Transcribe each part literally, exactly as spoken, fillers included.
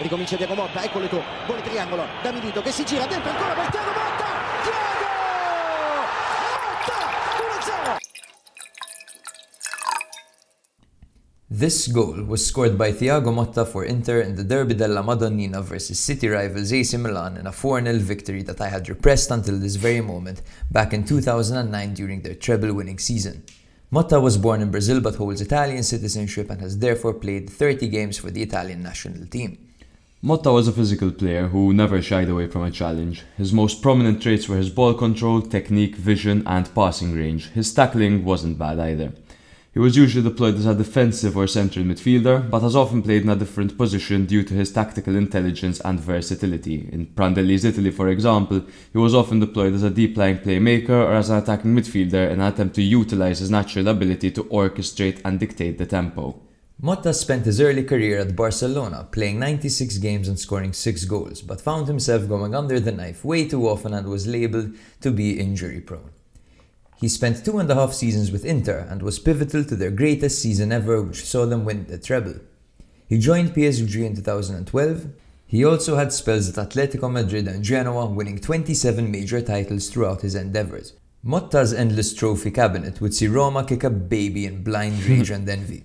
ricomincia Thiago Motta, ecco le tue, vuole triangolo da Milito che si gira dentro ancora per Thiago Motta, Thiago Motta, uno zero. This goal was scored by Thiago Motta for Inter in the Derby della Madonnina versus City rivals A C Milan in a four nil victory that I had repressed until this very moment back in two thousand nine during their treble-winning season. Motta was born in Brazil but holds Italian citizenship and has therefore played thirty games for the Italian national team. Motta was a physical player who never shied away from a challenge. His most prominent traits were his ball control, technique, vision and passing range. His tackling wasn't bad either. He was usually deployed as a defensive or central midfielder, but has often played in a different position due to his tactical intelligence and versatility. In Prandelli's Italy, for example, he was often deployed as a deep-lying playmaker or as an attacking midfielder in an attempt to utilize his natural ability to orchestrate and dictate the tempo. Motta spent his early career at Barcelona, playing ninety-six games and scoring six goals, but found himself going under the knife way too often and was labeled to be injury-prone. He spent two and a half seasons with Inter and was pivotal to their greatest season ever, which saw them win the treble. He joined P S G in two thousand twelve. He also had spells at Atletico Madrid and Genoa, winning twenty-seven major titles throughout his endeavours. Motta's endless trophy cabinet would see Roma kick a baby in blind rage and envy.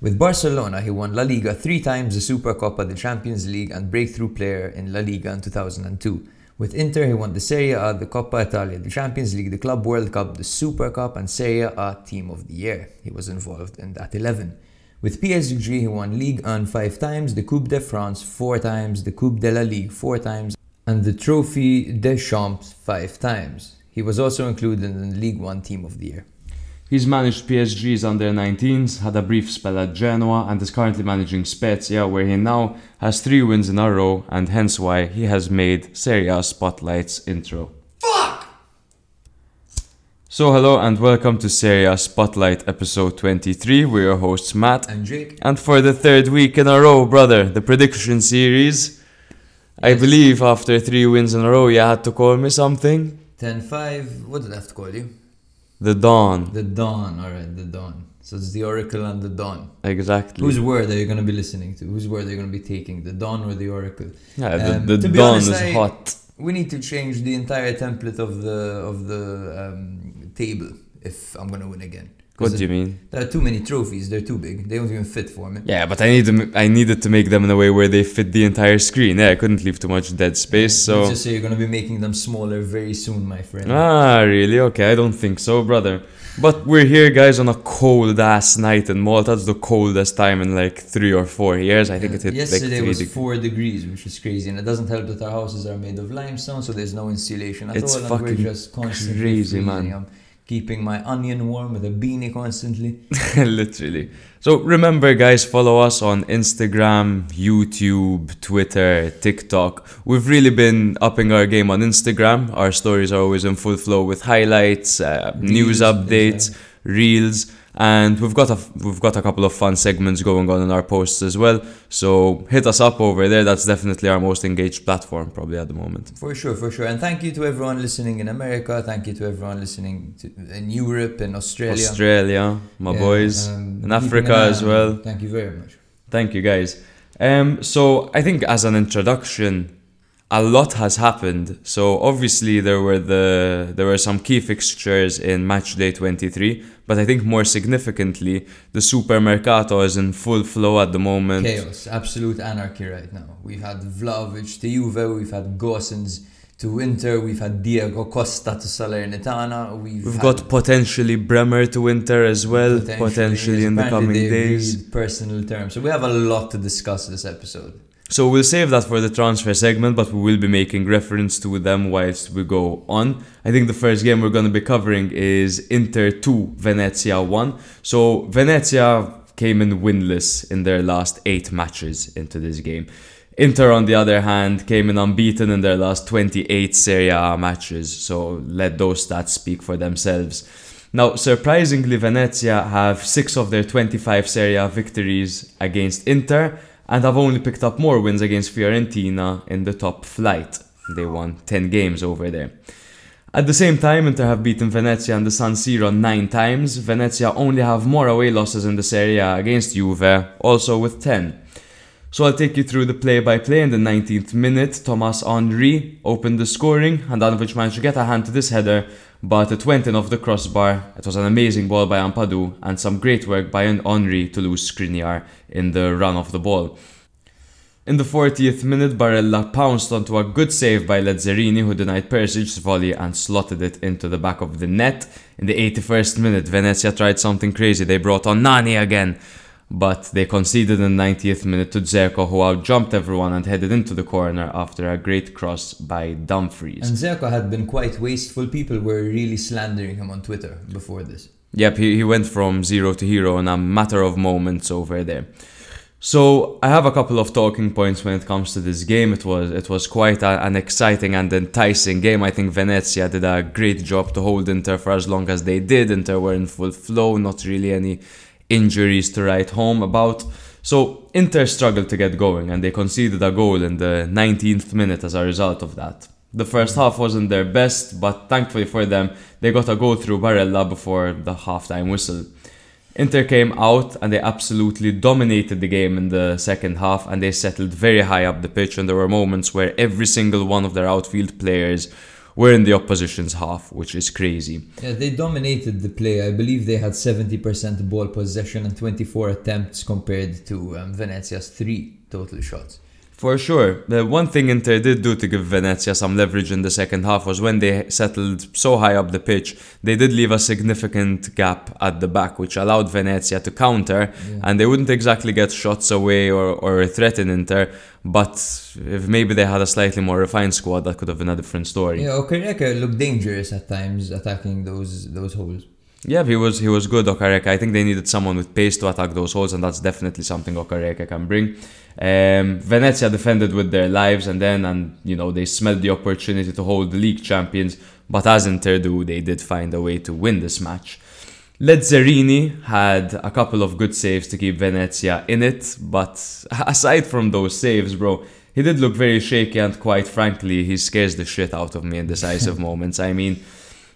With Barcelona, he won La Liga three times, the Supercoppa, the Champions League and breakthrough player in La Liga in two thousand two. With Inter, he won the Serie A, the Coppa Italia, the Champions League, the Club World Cup, the Super Cup and Serie A Team of the Year. He was involved in that eleven. With P S G, he won Ligue one five times, the Coupe de France four times, the Coupe de la Ligue four times and the Trophy des Champs five times. He was also included in the Ligue one Team of the Year. He's managed P S G's under nineteens, had a brief spell at Genoa and is currently managing Spezia, where he now has three wins in a row and hence why he has made Serie A Spotlight's intro. Fuck! So hello and welcome to Serie A Spotlight episode twenty-three. We're your hosts Matt and Jake. And for the third week in a row, brother, the prediction series. I believe after three wins in a row you had to call me something. ten five, what did I have to call you? The Dawn. The Dawn, alright, the Dawn. So it's the Oracle and the Dawn. Exactly. Whose word are you going to be listening to? Whose word are you going to be taking? The Dawn or the Oracle? Yeah, um, the, the Dawn honest, is I, hot. We need to change the entire template of the of the um, table if I'm going to win again. What do you mean? There are too many trophies, they're too big. They don't even fit for me. Yeah, but I need to, I needed to make them in a way where they fit the entire screen. Yeah, I couldn't leave too much dead space, so... Let's just say you're going to be making them smaller very soon, my friend. Ah, really? Okay, I don't think so, brother. But we're here, guys, on a cold-ass night in Malta. It's the coldest time in like three or four years. I think it hit Yesterday like three was deg- four degrees, which is crazy. And it doesn't help that our houses are made of limestone, so there's no insulation at it's all. It's fucking and we're just constantly crazy, man. Them. Keeping my onion warm with a beanie constantly. Literally. So remember, guys, follow us on Instagram, YouTube, Twitter, TikTok. We've really been upping our game on Instagram. Our stories are always in full flow with highlights, uh, Reels, news updates, exactly. Reels. And we've got a we've got a couple of fun segments going on in our posts as well. So hit us up over there. That's definitely our most engaged platform probably at the moment. For sure, for sure. And thank you to everyone listening in America. Thank you to everyone listening to, in Europe, in Australia. Australia, my yeah, boys. Um, in Africa an as well. Thank you very much. Thank you, guys. Um, so I think as an introduction... A lot has happened. So obviously there were the there were some key fixtures in match day twenty-three, but I think more significantly the Supermercato is in full flow at the moment. Chaos, absolute anarchy right now. We've had Vlahovic to Juve, we've had Gosens to Inter, we've had Diego Costa to Salernitana. We've, we've got potentially Bremer to Inter as well, potentially, potentially in the coming days. Personal terms. So we have a lot to discuss this episode. So we'll save that for the transfer segment, but we will be making reference to them whilst we go on. I think the first game we're going to be covering is Inter two, Venezia one. So Venezia came in winless in their last eight matches into this game. Inter, on the other hand, came in unbeaten in their last twenty-eight Serie A matches. So let those stats speak for themselves. Now, surprisingly, Venezia have six of their twenty-five Serie A victories against Inter, and have only picked up more wins against Fiorentina in the top flight. They won ten games over there. At the same time, Inter have beaten Venezia and the San Siro nine times. Venezia only have more away losses in the Serie A against Juve, also with ten. So I'll take you through the play-by-play. In the nineteenth minute, Thomas Henry opened the scoring. Handanovic managed to get a hand to this header, but it went in off the crossbar. It was an amazing ball by Ampadu and some great work by Henry to lose Skriniar in the run of the ball. In the fortieth minute, Barella pounced onto a good save by Lezzerini, who denied Perisic's volley and slotted it into the back of the net. In the eighty-first minute, Venezia tried something crazy. They brought on Nani again, but they conceded in the ninetieth minute to Džeko, who outjumped everyone and headed into the corner after a great cross by Dumfries. And Džeko had been quite wasteful. People were really slandering him on Twitter before this. Yep, he, he went from zero to hero in a matter of moments over there. So I have a couple of talking points when it comes to this game. It was it was quite a, an exciting and enticing game. I think Venezia did a great job to hold Inter for as long as they did. Inter were in full flow, not really any injuries to write home about. So Inter struggled to get going and they conceded a goal in the nineteenth minute as a result of that. The first half wasn't their best, but thankfully for them, they got a goal through Barella before the halftime whistle. Inter came out and they absolutely dominated the game in the second half, and they settled very high up the pitch, and there were moments where every single one of their outfield players were in the opposition's half, which is crazy. Yeah, they dominated the play. I believe they had seventy percent ball possession and twenty-four attempts compared to um, Venezia's three total shots. For sure. The one thing Inter did do to give Venezia some leverage in the second half was when they settled so high up the pitch, they did leave a significant gap at the back, which allowed Venezia to counter, yeah. and they wouldn't exactly get shots away or, or threaten Inter, but if maybe they had a slightly more refined squad, that could have been a different story. Yeah, Okereke looked dangerous at times attacking those those holes. Yeah, he was he was good, Okereke. I think they needed someone with pace to attack those holes, and that's definitely something Okereke can bring. Um, Venezia defended with their lives, and then and you know they smelled the opportunity to hold the league champions, but as Inter do, they did find a way to win this match. Lezzerini had a couple of good saves to keep Venezia in it, but aside from those saves, bro, he did look very shaky, and quite frankly, he scares the shit out of me in decisive moments. I mean,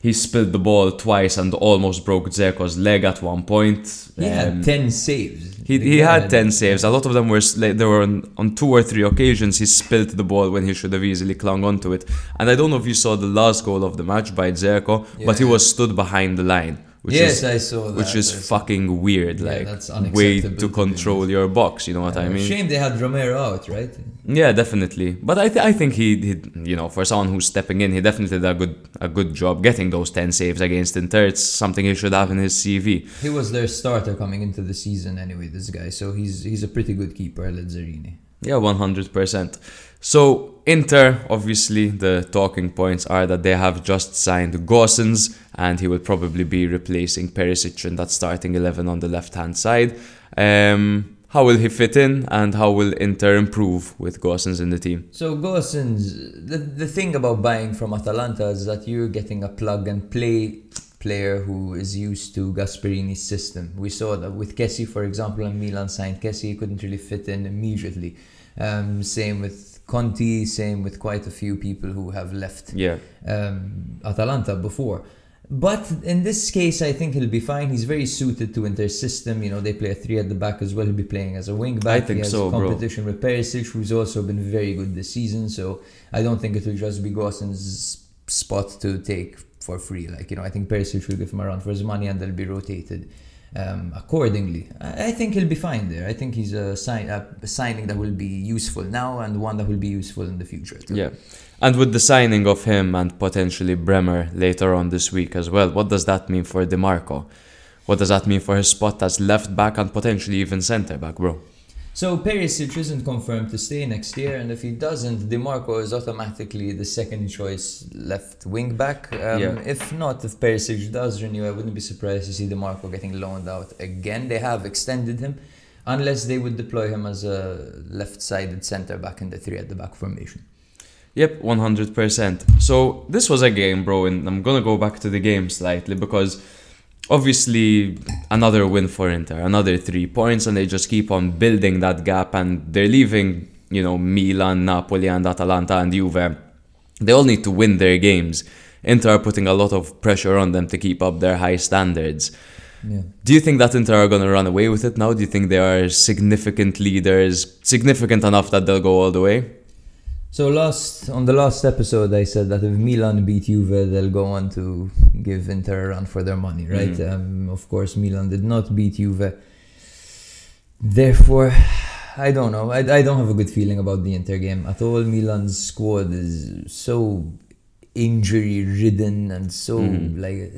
he spilled the ball twice and almost broke Džeko's leg at one point. He um, had ten saves. He he had, had ten saves. A lot of them were they were on, on two or three occasions he spilled the ball when he should have easily clung onto it. And I don't know if you saw the last goal of the match by Džeko, yeah. but he was stood behind the line. Which yes, is, I saw that. Which is There's fucking weird. Yeah, like, that's way to control your box. You know what yeah, I mean? Shame they had Romero out, right? Yeah, definitely. But I, th- I think he, he, you know, for someone who's stepping in, he definitely did a good, a good job getting those ten saves against Inter. It's something he should have in his C V. He was their starter coming into the season, anyway. This guy, so he's he's a pretty good keeper, Lezzerini. Yeah, one hundred percent. So Inter, obviously, the talking points are that they have just signed Cuisance, and he will probably be replacing Perisic in that starting eleven on the left-hand side. Um, how will he fit in, and how will Inter improve with Cuisance in the team? So Cuisance, the, the thing about buying from Atalanta is that you're getting a plug-and-play player who is used to Gasperini's system. We saw that with Kessie, for example, when Milan signed Kessie, he couldn't really fit in immediately. Um, same with Conte, same with quite a few people who have left yeah. um, Atalanta before. But in this case, I think he'll be fine. He's very suited to Inter's system. You know, they play a three at the back as well. He'll be playing as a wing back. I think he has so, competition bro. with Perisic, who's also been very good this season. So I don't think it will just be Cuisance's spot to take for free. Like, you know, I think Perisic will give him a run for his money, and they'll be rotated Um, accordingly. I, I think he'll be fine there. I think he's a, sign, a, a signing that will be useful now, and one that will be useful in the future too. Yeah, and with the signing of him and potentially Bremer later on this week as well, what does that mean for Dimarco? What does that mean for his spot as left back and potentially even centre back, bro? So Perisic isn't confirmed to stay next year, and if he doesn't, Dimarco is automatically the second choice left wing back. Um, yeah. If not, if Perisic does renew, I wouldn't be surprised to see Dimarco getting loaned out again. They have extended him, unless they would deploy him as a left-sided centre back in the three at the back formation. Yep, one hundred percent. So this was a game, bro, and I'm gonna go back to the game slightly because obviously, another win for Inter, another three points, and they just keep on building that gap, and they're leaving, you know, Milan, Napoli, and Atalanta, and Juve. They all need to win their games. Inter are putting a lot of pressure on them to keep up their high standards. Yeah. Do you think that Inter are going to run away with it now? Do you think they are significant leaders, significant enough that they'll go all the way? So last on the last episode, I said that if Milan beat Juve, they'll go on to give Inter a run for their money, right? Mm. Um, of course, Milan did not beat Juve. Therefore, I don't know. I, I don't have a good feeling about the Inter game at all. Milan's squad is so injury-ridden and so mm. like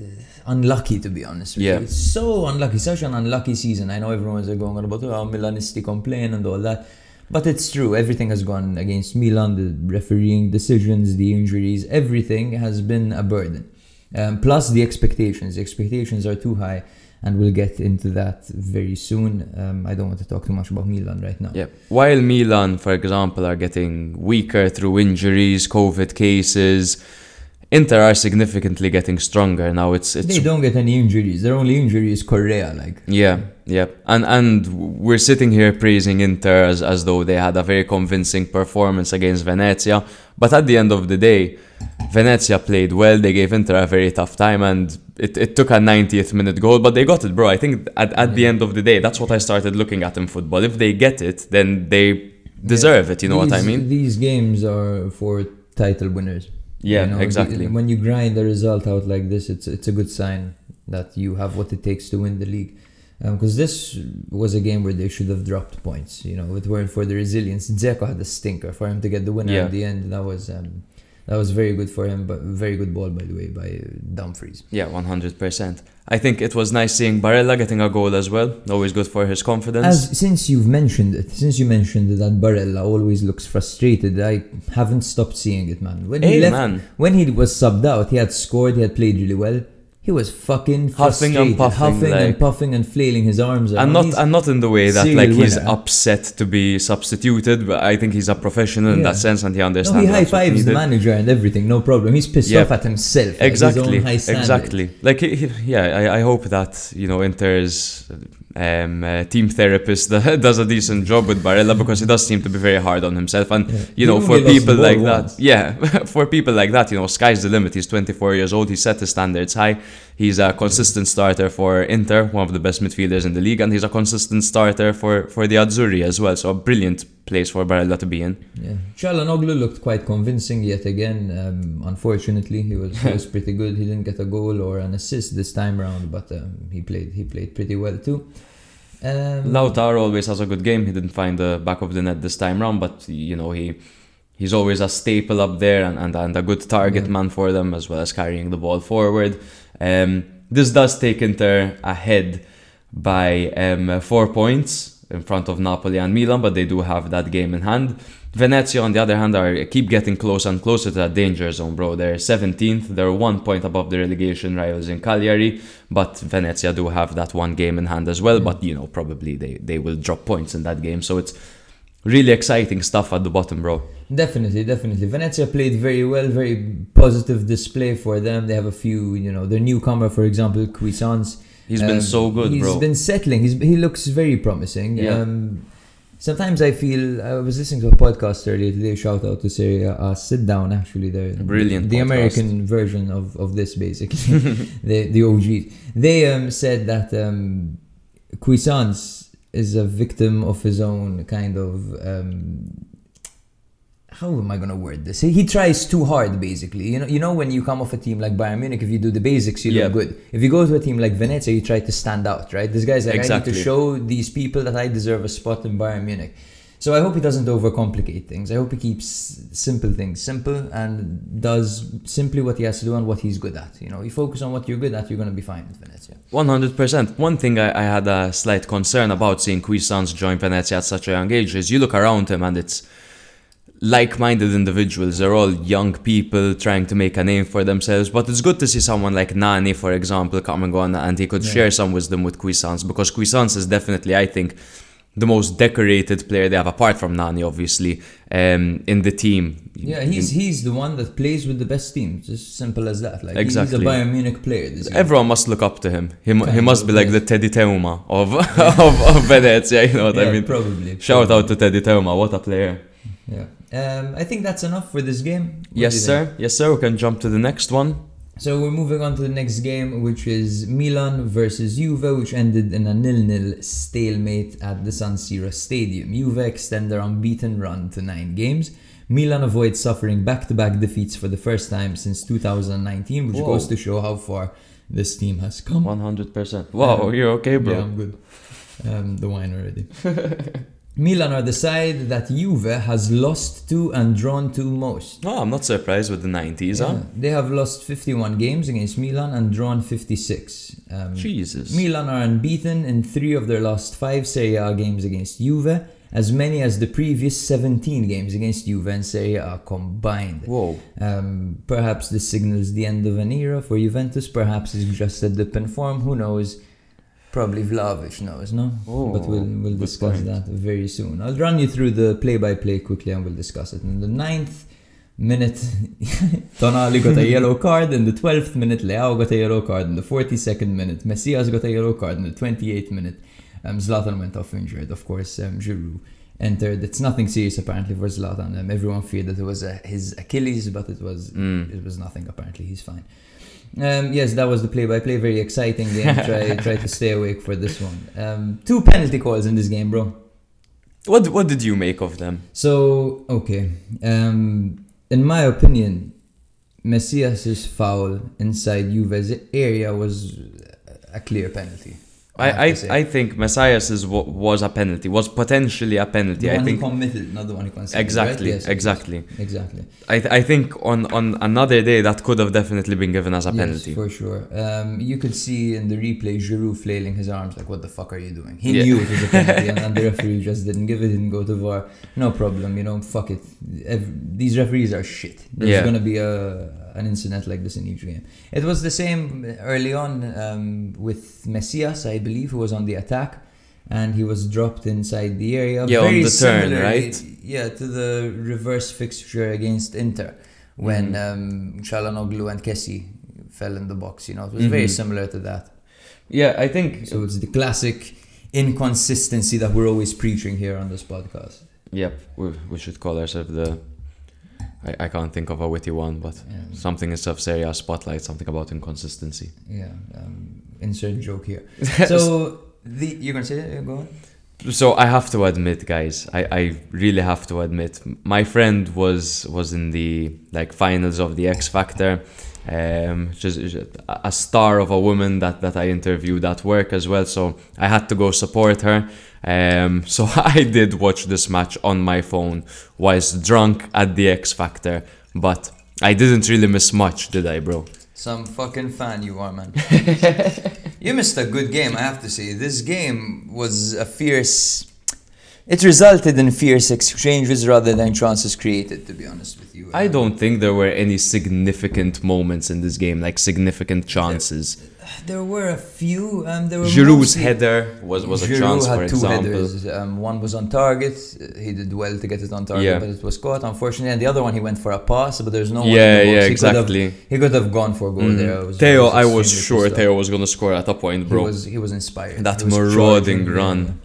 unlucky, to be honest with yeah. you. It's so unlucky. Such an unlucky season. I know everyone's going on about how oh, Milanisti complain and all that. But it's true, everything has gone against Milan, the refereeing decisions, the injuries, everything has been a burden. Um, plus the expectations. The expectations are too high, and we'll get into that very soon. Um, I don't want to talk too much about Milan right now. Yeah. While Milan, for example, are getting weaker through injuries, COVID cases, Inter are significantly getting stronger now. It's, it's they don't get any injuries. Their only injury is Correa, like yeah, yeah. And and we're sitting here praising Inter as, as though they had a very convincing performance against Venezia. But at the end of the day, Venezia played well. They gave Inter a very tough time, and it, it took a ninetieth minute goal, but they got it, bro. I think at at yeah. the end of the day, that's what I started looking at in football. If they get it, then they deserve yeah. it. You know these, what I mean? These games are for title winners. Yeah, you know, exactly. When you grind the result out like this, it's it's a good sign that you have what it takes to win the league. Because um, this was a game where they should have dropped points. You know, if it weren't for the resilience, Džeko had a stinker for him to get the winner yeah. at the end. That was um, that was very good for him, but very good ball, by the way, by Dumfries. Yeah, one hundred percent. I think it was nice seeing Barella getting a goal as well. Always good for his confidence. As, since you've mentioned it, since you mentioned it, that Barella always looks frustrated, I haven't stopped seeing it, man. When hey, he left, man. When he was subbed out, he had scored, he had played really well. He was fucking frustrated, huffing and puffing, huffing like, and puffing and flailing his arms around. And not, he's and not in the way that like he's winner. upset to be substituted, but I think he's a professional yeah. in that sense, and he understands. No, he high fives the manager and everything, no problem. He's pissed yeah. off at himself. Exactly, at his own high standard. exactly. Like, he, he, yeah, I, I hope that you know Inter's um, uh, team therapist does a decent job with Barella, because he does seem to be very hard on himself. And yeah. you know, for people like that, once. yeah, for people like that, you know, sky's the limit. He's twenty-four years old. He set his standards high. He's a consistent starter for Inter, one of the best midfielders in the league, and he's a consistent starter for, for the Azzurri as well. So a brilliant place for Barella to be in. Yeah, Çalhanoğlu looked quite convincing yet again. Um, unfortunately, he was he was pretty good. He didn't get a goal or an assist this time around, but um, he played he played pretty well too. Um, Lautaro always has a good game. He didn't find the back of the net this time around, but you know he. He's always a staple up there and, and, and a good target yeah. man for them, as well as carrying the ball forward. Um, this does take Inter ahead by um, four points in front of Napoli and Milan, but they do have that game in hand. Venezia, on the other hand, are keep getting closer and closer to that danger zone, bro. They're seventeenth, they're one point above the relegation rivals in Cagliari, but Venezia do have that one game in hand as well, yeah. but, you know, probably they, they will drop points in that game, so it's really exciting stuff at the bottom, bro. Definitely, definitely. Venezia played very well, very positive display for them. They have a few, you know, their newcomer, for example, Cuisance. He's um, been so good, he's bro. He's been settling. He's, he looks very promising. Yeah. Um, sometimes I feel, I was listening to a podcast earlier today, shout out to Serie A, Sit Down, actually. The, Brilliant The podcast. American version of, of this, basically. the, the O Gs. They um, said that um, Cuisance is a victim of his own kind of... Um, how am I going to word this? He, he tries too hard, basically. You know, you know, when you come off a team like Bayern Munich, if you do the basics, you yeah. look good. If you go to a team like Venezia, you try to stand out, right? This guy's like, exactly. I need to show these people that I deserve a spot in Bayern Munich. So I hope he doesn't overcomplicate things. I hope he keeps simple things simple and does simply what he has to do and what he's good at. You know, you focus on what you're good at, you're going to be fine with Venezia. one hundred percent. One thing I, I had a slight concern about seeing Cuisance join Venezia at such a young age is you look around him and it's like-minded individuals. They're all young people trying to make a name for themselves, but it's good to see someone like Nani, for example, coming on and he could yeah. share some wisdom with Cuisance, because Cuisance is definitely, I think, the most decorated player they have, apart from Nani, obviously, um, in the team. Yeah, he's he's the one that plays with the best team. Just simple as that. Like exactly. He's a Bayern Munich player. This Everyone guy. must look up to him. He kind he must be like the Teddy Teuma of, yeah. of of Venezia. You know what yeah, I mean? Probably. Shout probably. out to Teddy Teuma. What a player! Yeah. Um, I think that's enough for this game. What yes, sir. Yes, sir. We can jump to the next one. So we're moving on to the next game, which is Milan versus Juve, which ended in a nil-nil stalemate at the San Siro Stadium. Juve extend their unbeaten run to nine games. Milan avoids suffering back-to-back defeats for the first time since two thousand nineteen, which Whoa. goes to show how far this team has come. one hundred percent. Wow, um, you're okay, bro. Yeah, I'm good. Um, the wine already. Milan are the side that Juve has lost to and drawn to most. Oh, I'm not surprised with the nineties, yeah. huh? They have lost fifty-one games against Milan and drawn fifty-six. Um, Jesus. Milan are unbeaten in three of their last five Serie A games against Juve, as many as the previous seventeen games against Juve and Serie A combined. Whoa. Um, perhaps this signals the end of an era for Juventus. Perhaps it's just a dip in form. Who knows? Probably Vlahovic knows, no? Oh, but we'll we'll discuss that very soon. I'll run you through the play-by-play quickly and we'll discuss it. In the ninth minute, Tonali got a yellow card. In the twelfth minute, Leao got a yellow card. In the forty-second minute, Messias got a yellow card. In the twenty-eighth minute, um, Zlatan went off injured. Of course, um, Giroud entered. It's nothing serious apparently for Zlatan. Um, everyone feared that it was uh, his Achilles, but it was mm. it was nothing apparently. He's fine. Um, yes, that was the play-by-play. Very exciting game. Try try to stay awake for this one. Um, two penalty calls in this game, bro. What what did you make of them? So okay, um, in my opinion, Messias's foul inside Juve's area was a clear penalty. I I, I, I think Messias's w- was a penalty. Was potentially a penalty. The I one think he committed, not the one he conceded. Exactly, right? yes, exactly, exactly. I th- I think on, on another day that could have definitely been given as a yes, penalty for sure. Um, you could see in the replay Giroud flailing his arms like, "What the fuck are you doing?" He yeah. knew it was a penalty, and then the referee just didn't give it. Didn't go to V A R. No problem, you know. Fuck it. Every, these referees are shit. There's yeah. gonna be a. an incident like this in each game. It was the same early on um, with Messias, I believe, who was on the attack and he was dropped inside the area. Yeah, very on the turn, right? Yeah, to the reverse fixture against Inter when mm-hmm. um, Çalhanoğlu and Kessie fell in the box. You know, it was mm-hmm. very similar to that. Yeah, I think... So it's the classic inconsistency that we're always preaching here on this podcast. Yep, we, we should call ourselves the... I, I can't think of a witty one, but yeah. something in Serie A spotlight, something about inconsistency. Yeah, um, insert joke here. So, the, you're going to say that? Go on. So, I have to admit, guys, I, I really have to admit, my friend was was in the like finals of the X Factor, um, just, just a star of a woman that, that I interviewed at work as well, so I had to go support her. Um, so I did watch this match on my phone whilst drunk at the X Factor, but I didn't really miss much, did I, bro? Some fucking fan you are, man. You missed a good game, I have to say. This game was a fierce... It resulted in fierce exchanges rather than chances created, to be honest with you. I don't think there were any significant moments in this game, like significant chances. There, there were a few. Um, there were Giroud's header was, was Giroud a chance, for example. Giroud had two headers. Um, one was on target. He did well to get it on target, yeah. but it was caught, unfortunately. And the other one, he went for a pass, but there's no one yeah, in the goal. Yeah, he exactly. Could have, he could have gone for a goal mm. there. Was, Theo, was I was sure Theo was going to score at a point, bro. He was, he was inspired. That was marauding run. Game.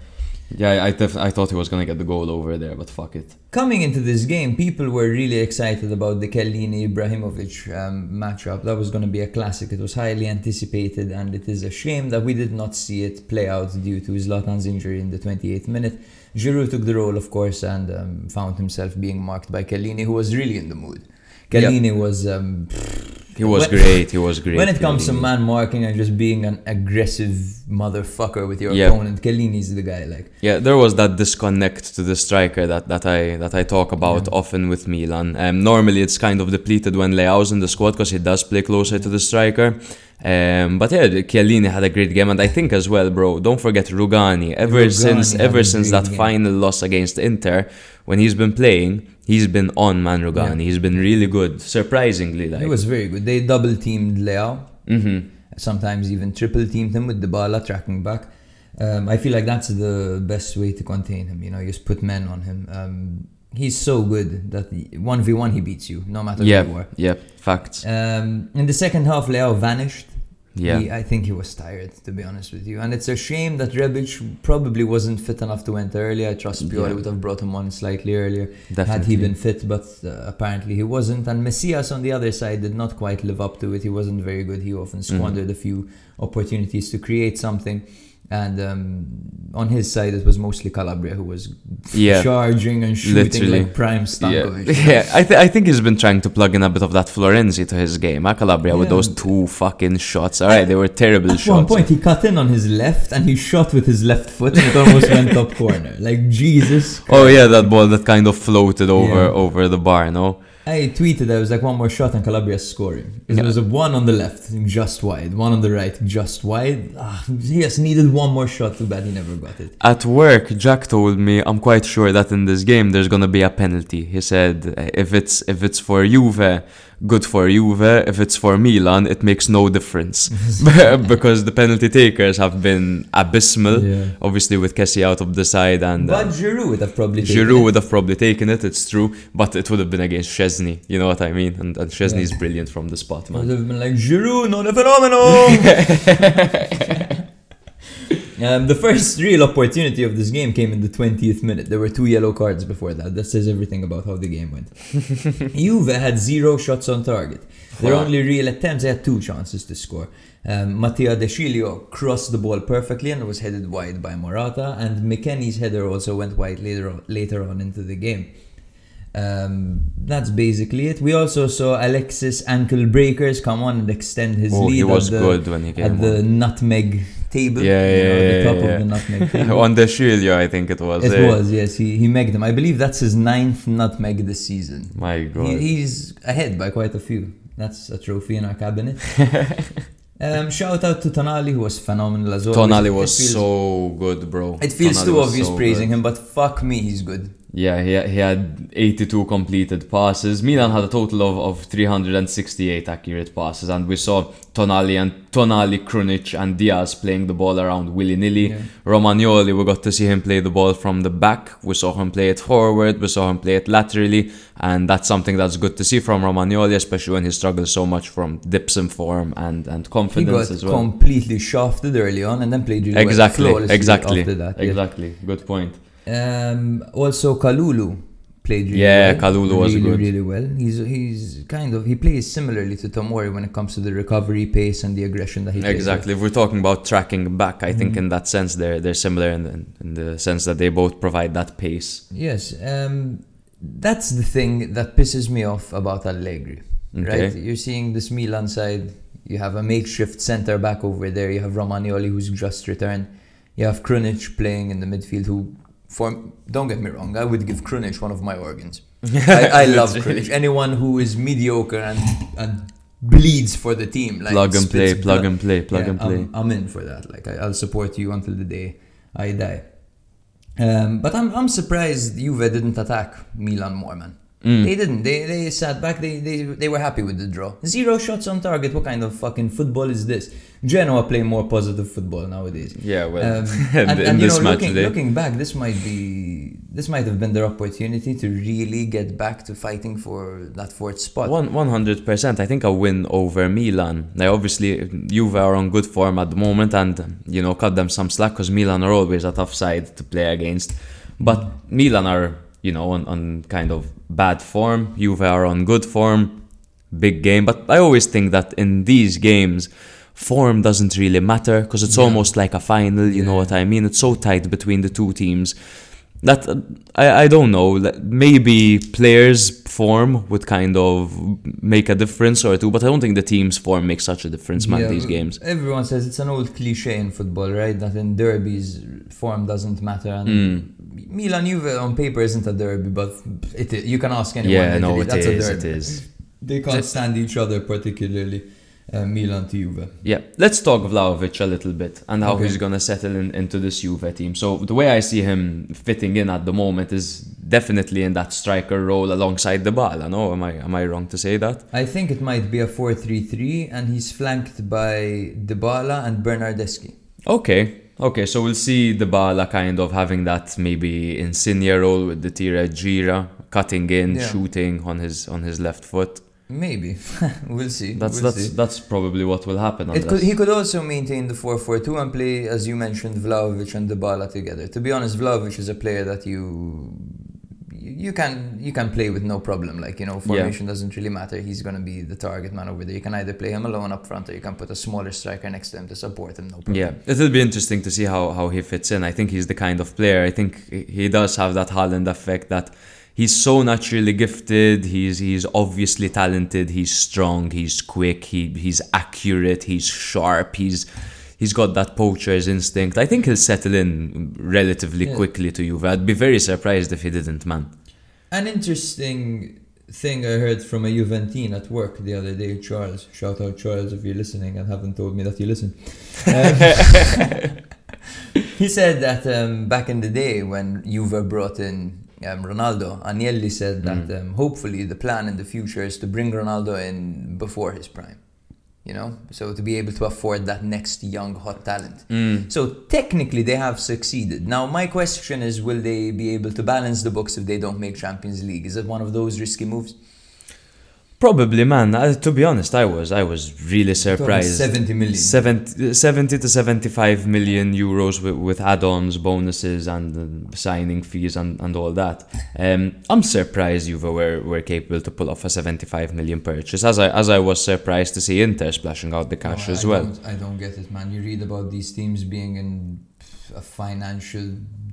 Yeah, I def- I thought he was going to get the goal over there, but fuck it. Coming into this game, people were really excited about the Chiellini-Ibrahimovic um, matchup. That was going to be a classic. It was highly anticipated, and it is a shame that we did not see it play out due to Zlatan's injury in the twenty-eighth minute. Giroud took the role, of course, and um, found himself being marked by Chiellini, who was really in the mood. Chiellini yep. was... Um, He was when, great, he was great. When it comes Chiellini. to man marking and just being an aggressive motherfucker with your yeah. opponent, Chiellini's the guy. Like Yeah, there was that disconnect to the striker that, that I that I talk about yeah. often with Milan. Um, normally it's kind of depleted when Leao's in the squad because he does play closer to the striker. Um, but yeah, Chiellini had a great game. And I think as well, bro, don't forget Rugani. Ever Rugani since ever since that game. final loss against Inter, when he's been playing... He's been on, man, Rugani. Yeah. He's been really good, surprisingly. Like. He was very good. They double-teamed Leao. Mm-hmm. Sometimes even triple-teamed him with Dybala tracking back. Um, I feel like that's the best way to contain him. You know, you just put men on him. Um, he's so good that one v one he beats you, no matter yep. who you are. Yep, facts. Um, in the second half, Leao vanished. Yeah, he, I think he was tired, to be honest with you. And it's a shame that Rebic probably wasn't fit enough to enter early. I trust Pioli yeah. would have brought him on slightly earlier Definitely. had he been fit, but uh, apparently he wasn't. And Messias on the other side did not quite live up to it. He wasn't very good. He often squandered mm-hmm. a few opportunities to create something. And um, on his side, it was mostly Calabria who was yeah. charging and shooting Literally. like prime Stankovic. Yeah, yeah. I, th- I think he's been trying to plug in a bit of that Florenzi to his game. Huh? Calabria yeah. with those two fucking shots. All right, they were terrible At shots. At one point, he cut in on his left and he shot with his left foot and it almost went top corner. Like, Jesus Christ. Oh, yeah, that ball that kind of floated over, yeah. over the bar, no? I tweeted, I was like, one more shot and Calabria's scoring. It yeah. was a one on the left, just wide. One on the right, just wide. Ah, he just needed one more shot. Too bad he never got it. At work, Jack told me, I'm quite sure that in this game there's going to be a penalty. He said, if it's if it's for Juve, good for Juve. If it's for Milan, it makes no difference. Because the penalty takers have been abysmal. Yeah. Obviously, with Kessie out of the side. and But uh, Giroud would have probably taken Giroud it. Giroud would have probably taken it, it's true. But it would have been against Chesney. You know what I mean? And, and Chesney is yeah. brilliant from the spot, man. I would have been like, Giroud, non fenomeno! Um, the first real opportunity of this game came in the twentieth minute. There were two yellow cards before that. That says everything about how the game went. Juve had zero shots on target. Their wow. only real attempts, they had two chances to score. Um, Mattia De Cilio crossed the ball perfectly and was headed wide by Morata. And McKennie's header also went wide later on, later on into the game. Um, that's basically it. We also saw Alexis ankle breakers come on and extend his oh, lead. He was the, good when he came at on. the nutmeg table. Yeah, yeah, you know, yeah. The top yeah. of the nutmeg table. On the Džeko, I think it was. It eh? was, yes. He he megged them. I believe that's his ninth nutmeg this season. My God, he, he's ahead by quite a few. That's a trophy in our cabinet. Um, shout out to Tonali, who was phenomenal as well. Tonali was feels, so good, bro. It feels Tonali too obvious so praising good. him, but fuck me, he's good. Yeah, he he had eighty-two completed passes. Milan had a total of, of three hundred sixty-eight accurate passes, and we saw Tonali and Tonali, Krunic and Diaz playing the ball around willy-nilly. Yeah. Romagnoli, we got to see him play the ball from the back. We saw him play it forward. We saw him play it laterally, and that's something that's good to see from Romagnoli, especially when he struggles so much from dips in form and, and confidence as well. He got completely shafted early on, and then played really exactly, well flawlessly exactly, after that. Exactly, yeah. Good point. Um, also, Kalulu played really yeah, well. Kalulu really, was good. Really well. He's he's kind of he plays similarly to Tomori when it comes to the recovery pace and the aggression that he plays. Exactly. With. If we're talking about tracking back, I mm. think in that sense they're they're similar in the, in the sense that they both provide that pace. Yes. Um, that's the thing that pisses me off about Allegri. Okay. Right? You're seeing this Milan side. You have a makeshift centre back over there. You have Romagnoli, who's just returned. You have Krunic playing in the midfield, who. For, don't get me wrong, I would give Krunic one of my organs. I, I love Krunic. Anyone who is mediocre and, and bleeds for the team, like plug and play, plug and play, plug yeah, and play. I'm, I'm in for that. Like I, I'll support you until the day I die. Um, but I'm I'm surprised Juve didn't attack Milan more, man. Mm. They didn't. They they sat back. They, they they were happy with the draw. Zero shots on target. What kind of fucking football is this? Genoa play more positive football nowadays. Yeah, well, um, and, and, and you know, looking, looking back, this might be this might have been their opportunity to really get back to fighting for that fourth spot. One one hundred percent. I think a win over Milan. Now, obviously, Juve are on good form at the moment, and you know, cut them some slack because Milan are always a tough side to play against. But Milan are. You know, on, on kind of bad form. Juve are on good form. Big game. But I always think that in these games, form doesn't really matter because it's yeah. almost like a final. You yeah. know what I mean? It's so tight between the two teams that uh, I, I don't know. Maybe players' form would kind of make a difference or two, but I don't think the team's form makes such a difference, man, yeah, these games. Everyone says it's an old cliche in football, right? That in derbies, form doesn't matter. And mm. Milan Juve on paper isn't a derby, but it is. You can ask anyone. Yeah, Italy. no, it That's is. A derby. It is. They can't stand each other, particularly uh, Milan to Juve. Yeah, let's talk Vlahovic a little bit and how okay. he's gonna settle in, into this Juve team. So the way I see him fitting in at the moment is definitely in that striker role alongside Dybala. No, am I am I wrong to say that? I think it might be a four three three, and he's flanked by Dybala and Bernardeschi. Okay. Okay, so we'll see Dybala kind of having that maybe Insigne role with the Tira Gira, cutting in, yeah. shooting on his on his left foot. Maybe. We'll see. That's we'll that's see. That's probably what will happen. It could, he could also maintain the four four two and play, as you mentioned, Vlahovic and Dybala together. To be honest, Vlahovic is a player that you you can you can play with no problem. Like, you know, formation yeah. doesn't really matter. He's going to be the target man over there. You can either play him alone up front, or you can put a smaller striker next to him to support him. No problem. Yeah, it'll be interesting to see how how he fits in. I think he's the kind of player. I think he does have that Haaland effect that. He's so naturally gifted, he's he's obviously talented, he's strong, he's quick, he he's accurate, he's sharp, he's he's got that poacher's instinct. I think he'll settle in relatively yeah. quickly to Juve. I'd be very surprised if he didn't, man. An interesting thing I heard from a Juventine at work the other day, Charles. Shout out Charles if you're listening and haven't told me that you listen. Um, he said that um, back in the day when Juve brought in Um, Ronaldo, Agnelli said that mm. um, hopefully the plan in the future is to bring Ronaldo in before his prime, you know, so to be able to afford that next young hot talent. Mm. So technically they have succeeded. Now my question is, will they be able to balance the books if they don't make Champions League? Is it one of those risky moves? Probably, man. I, to be honest, I was I was really surprised. seventy million seventy, seventy to seventy-five million euros with, with add-ons, bonuses, and uh, signing fees and, and all that. Um, I'm surprised Juve were, were capable to pull off a seventy-five million purchase, as I as I was surprised to see Inter splashing out the cash no, as I well. Don't, I don't get it, man. You read about these teams being in a financial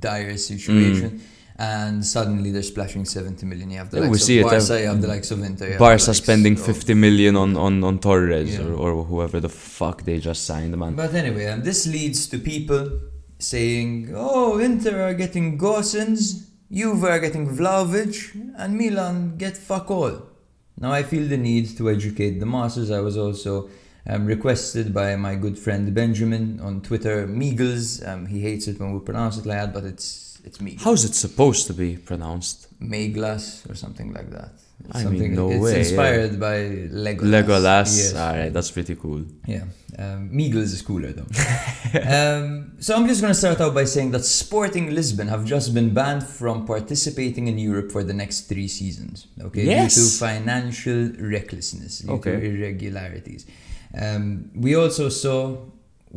dire situation. Mm. And suddenly they're splashing seventy million. You have the yeah, likes of Barca, you have the likes of Inter. Barca spending fifty million on, on, on Torres yeah. or, or whoever the fuck they just signed, man. But anyway, and this leads to people saying, oh, Inter are getting Gosens, Juve are getting Vlahovic, and Milan get fuck all. Now I feel the need to educate the masses. I was also... Um, requested by my good friend Benjamin on Twitter, Meagles. Um, he hates it when we pronounce it like that, but it's it's Meagles. How's it supposed to be pronounced? Meaglas or something like that. It's I mean, no it's way. It's inspired yeah. by Legolas. Legolas, yes. Alright, that's pretty cool. Yeah, um, Meagles is cooler though. um, so I'm just going to start out by saying that Sporting Lisbon have just been banned from participating in Europe for the next three seasons. Okay, yes. Due to financial recklessness, due okay. to irregularities. Um, we also saw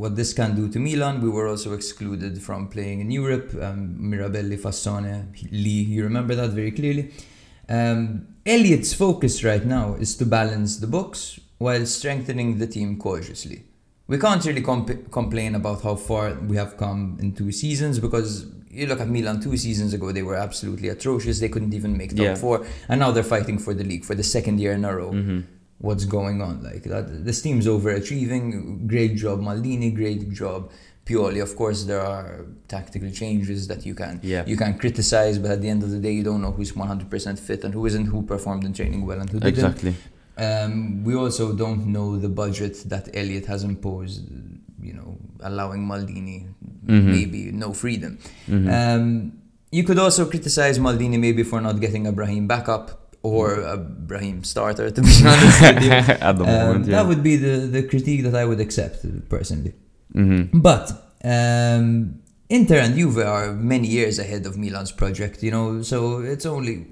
what this can do to Milan. We were also excluded from playing in Europe. Um, Mirabelli, Fassone, Lee, you remember that very clearly. Um, Elliot's focus right now is to balance the books while strengthening the team cautiously. We can't really comp- complain about how far we have come in two seasons, because you look at Milan two seasons ago, they were absolutely atrocious. They couldn't even make top yeah. four, and now they're fighting for the league for the second year in a row. Mm-hmm. What's going on? Like that, this team's overachieving. Great job, Maldini. Great job, Pioli. Of course, there are tactical changes that you can yeah. you can criticize, but at the end of the day, you don't know who's one hundred percent fit and who isn't, who performed in training well and who didn't. Exactly. Um, we also don't know the budget that Elliot has imposed. You know, allowing Maldini mm-hmm. maybe no freedom. Mm-hmm. Um, you could also criticize Maldini maybe for not getting Brahim back up. Or a Brahim starter, to be honest with you. At the um, moment, yeah. That would be the, the critique that I would accept, personally. Mm-hmm. But um, Inter and Juve are many years ahead of Milan's project, you know, so it's only...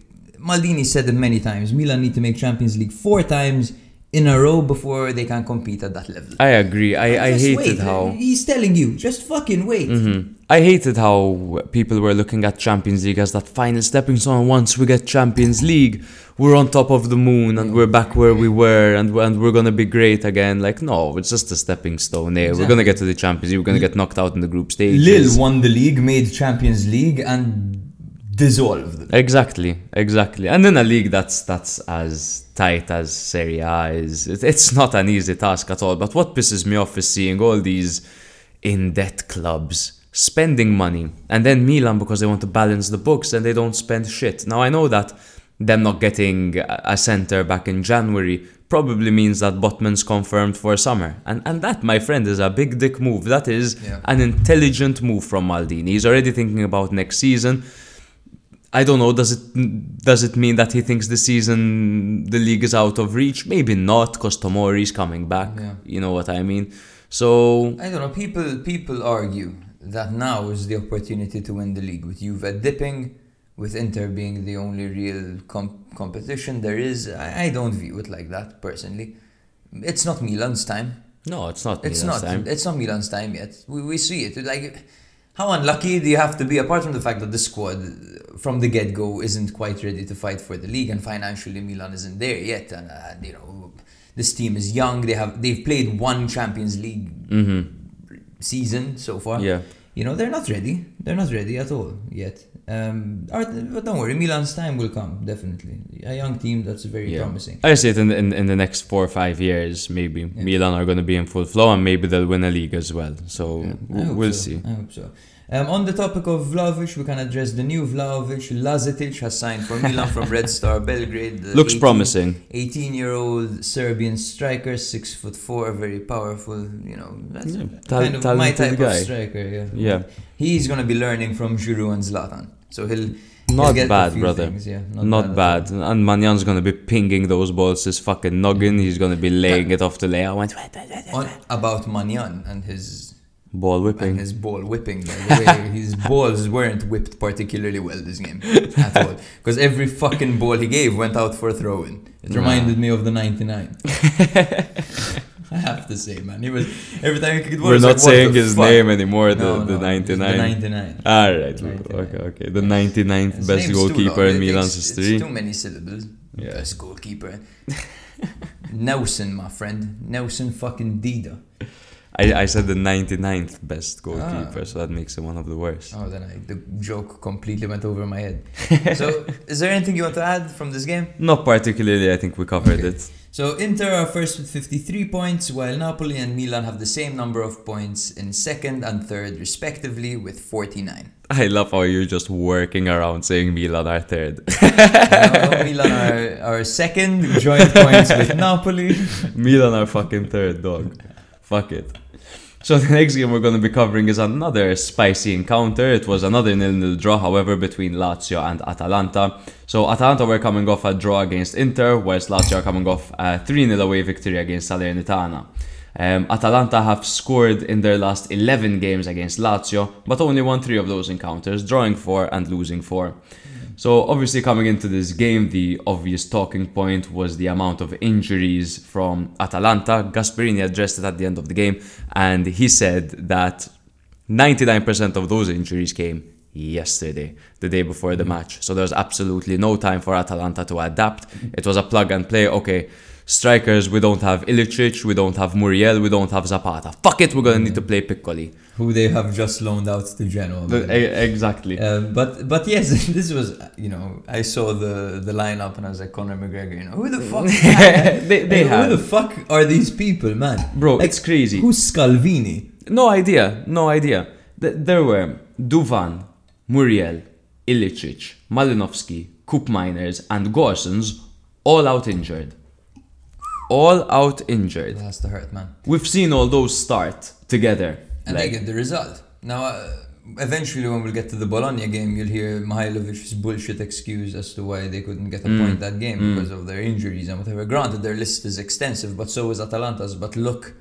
Maldini said it many times, Milan need to make Champions League four times in a row before they can compete at that level. I agree. I, I hated how... He's telling you, just fucking wait. Mm-hmm. I hated how people were looking at Champions League as that final stepping stone. Once we get Champions League, we're on top of the moon and yeah. we're back where we were and we're, and we're going to be great again. Like, no, it's just a stepping stone. Here. Exactly. We're going to get to the Champions League. We're going to get knocked out in the group stage. Lille won the league, made Champions League and dissolved them. Exactly, exactly. And in a league that's that's as tight as Serie A is, it, it's not an easy task at all. But what pisses me off is seeing all these in-debt clubs spending money, and then Milan, because they want to balance the books, and they don't spend shit. Now I know that them not getting a centre back in January probably means that Botman's confirmed for summer, and and that, my friend, is a big dick move. That is yeah. an intelligent move from Maldini. He's already thinking about next season. I don't know, does it does it mean that he thinks the season the league is out of reach? Maybe not, because Tomori's coming back. Yeah. You know what I mean? So I don't know, people people argue that now is the opportunity to win the league with Juve dipping, with Inter being the only real comp- competition there is. I, I don't view it like that, personally. It's not Milan's time. No, it's not it's Milan's not, time. It's not Milan's time yet. We we see it. Like, how unlucky do you have to be, apart from the fact that the squad from the get-go isn't quite ready to fight for the league, and financially Milan isn't there yet. And, uh, you know, this team is young. They have, they've played one Champions League mm-hmm. season so far. Yeah. You know, they're not ready. They're not ready at all yet. Um, but don't worry, Milan's time will come, definitely. A young team that's very yeah. promising. I see it in, in in the next four or five years, maybe. Yeah. Milan are going to be in full flow, and maybe they'll win a league as well. So yeah. w- we'll so. see. I hope so. Um, on the topic of Vlahovic, we can address the new Vlahovic. Lazetic has signed for Milan from Red Star Belgrade. Looks eighteen, promising. eighteen-year-old Serbian striker, six foot four, very powerful. You know, that's yeah. Tal- kind of my type guy. of striker. Yeah. yeah. He's going to be learning from Giroud and Zlatan. So he'll, he'll not get bad, a few brother. Things, yeah, not, not bad. bad. And Manjan's gonna be pinging those balls his fucking noggin. He's gonna be laying it off to Leao. On, about Manjan and his ball whipping. And his ball whipping. By the way, his balls weren't whipped particularly well this game at all, because every fucking ball he gave went out for a throw-in. It reminded nah. me of the ninety-nine. I have to say, man, he was every time he could. We're not like, saying his fuck? name anymore. No, the ninety-nine. No, the ninety-nine. All ah, right. ninety-nine. Okay. Okay. The ninety-ninth yeah. best goalkeeper in Milan's history. It's too many syllables. Yeah. Best goalkeeper. Nelson, my friend. Nelson fucking Dida. I, I said the ninety-ninth best goalkeeper, ah. so that makes him one of the worst. Oh, then I, the joke completely went over my head. So, is there anything you want to add from this game? Not particularly, I think we covered okay. it. So, Inter are first with fifty-three points, while Napoli and Milan have the same number of points in second and third, respectively, with forty-nine. I love how you're just working around saying Milan are third. No, Milan are, are second, joint points with Napoli. Milan are fucking third, dog. Fuck it. So the next game we're going to be covering is another spicy encounter. It was another nil-nil draw, however, between Lazio and Atalanta. So Atalanta were coming off a draw against Inter, whilst Lazio are coming off a three-nil away victory against Salernitana. Um, Atalanta have scored in their last eleven games against Lazio, but only won three of those encounters, drawing four and losing four. So obviously coming into this game, the obvious talking point was the amount of injuries from Atalanta. Gasperini addressed it at the end of the game, and he said that ninety-nine percent of those injuries came yesterday, the day before the match. So there was absolutely no time for Atalanta to adapt. It was a plug and play. Okay, strikers, we don't have Ilicic, we don't have Muriel, we don't have Zapata. Fuck it, we're going to need to play Piccoli, who they have just loaned out to Genoa. But, exactly. Uh, but but yes, this was, you know, I saw the, the lineup and I was like, Conor McGregor, you know, who the fuck? they they like, have. Who the fuck are these people, man? Bro, like, it's crazy. Who's Scalvini? No idea, no idea. Th- there were Duvan, Muriel, Ilicic, Malinovsky, Koop Miners, and Gorsons all out injured. All out injured. That has to hurt, man. We've seen all those start together. And like, they get the result. Now, uh, eventually when we'll get to the Bologna game, you'll hear Mihailovic's bullshit excuse as to why they couldn't get a mm. point that game mm. because of their injuries and whatever. Granted, their list is extensive, but so is Atalanta's. But look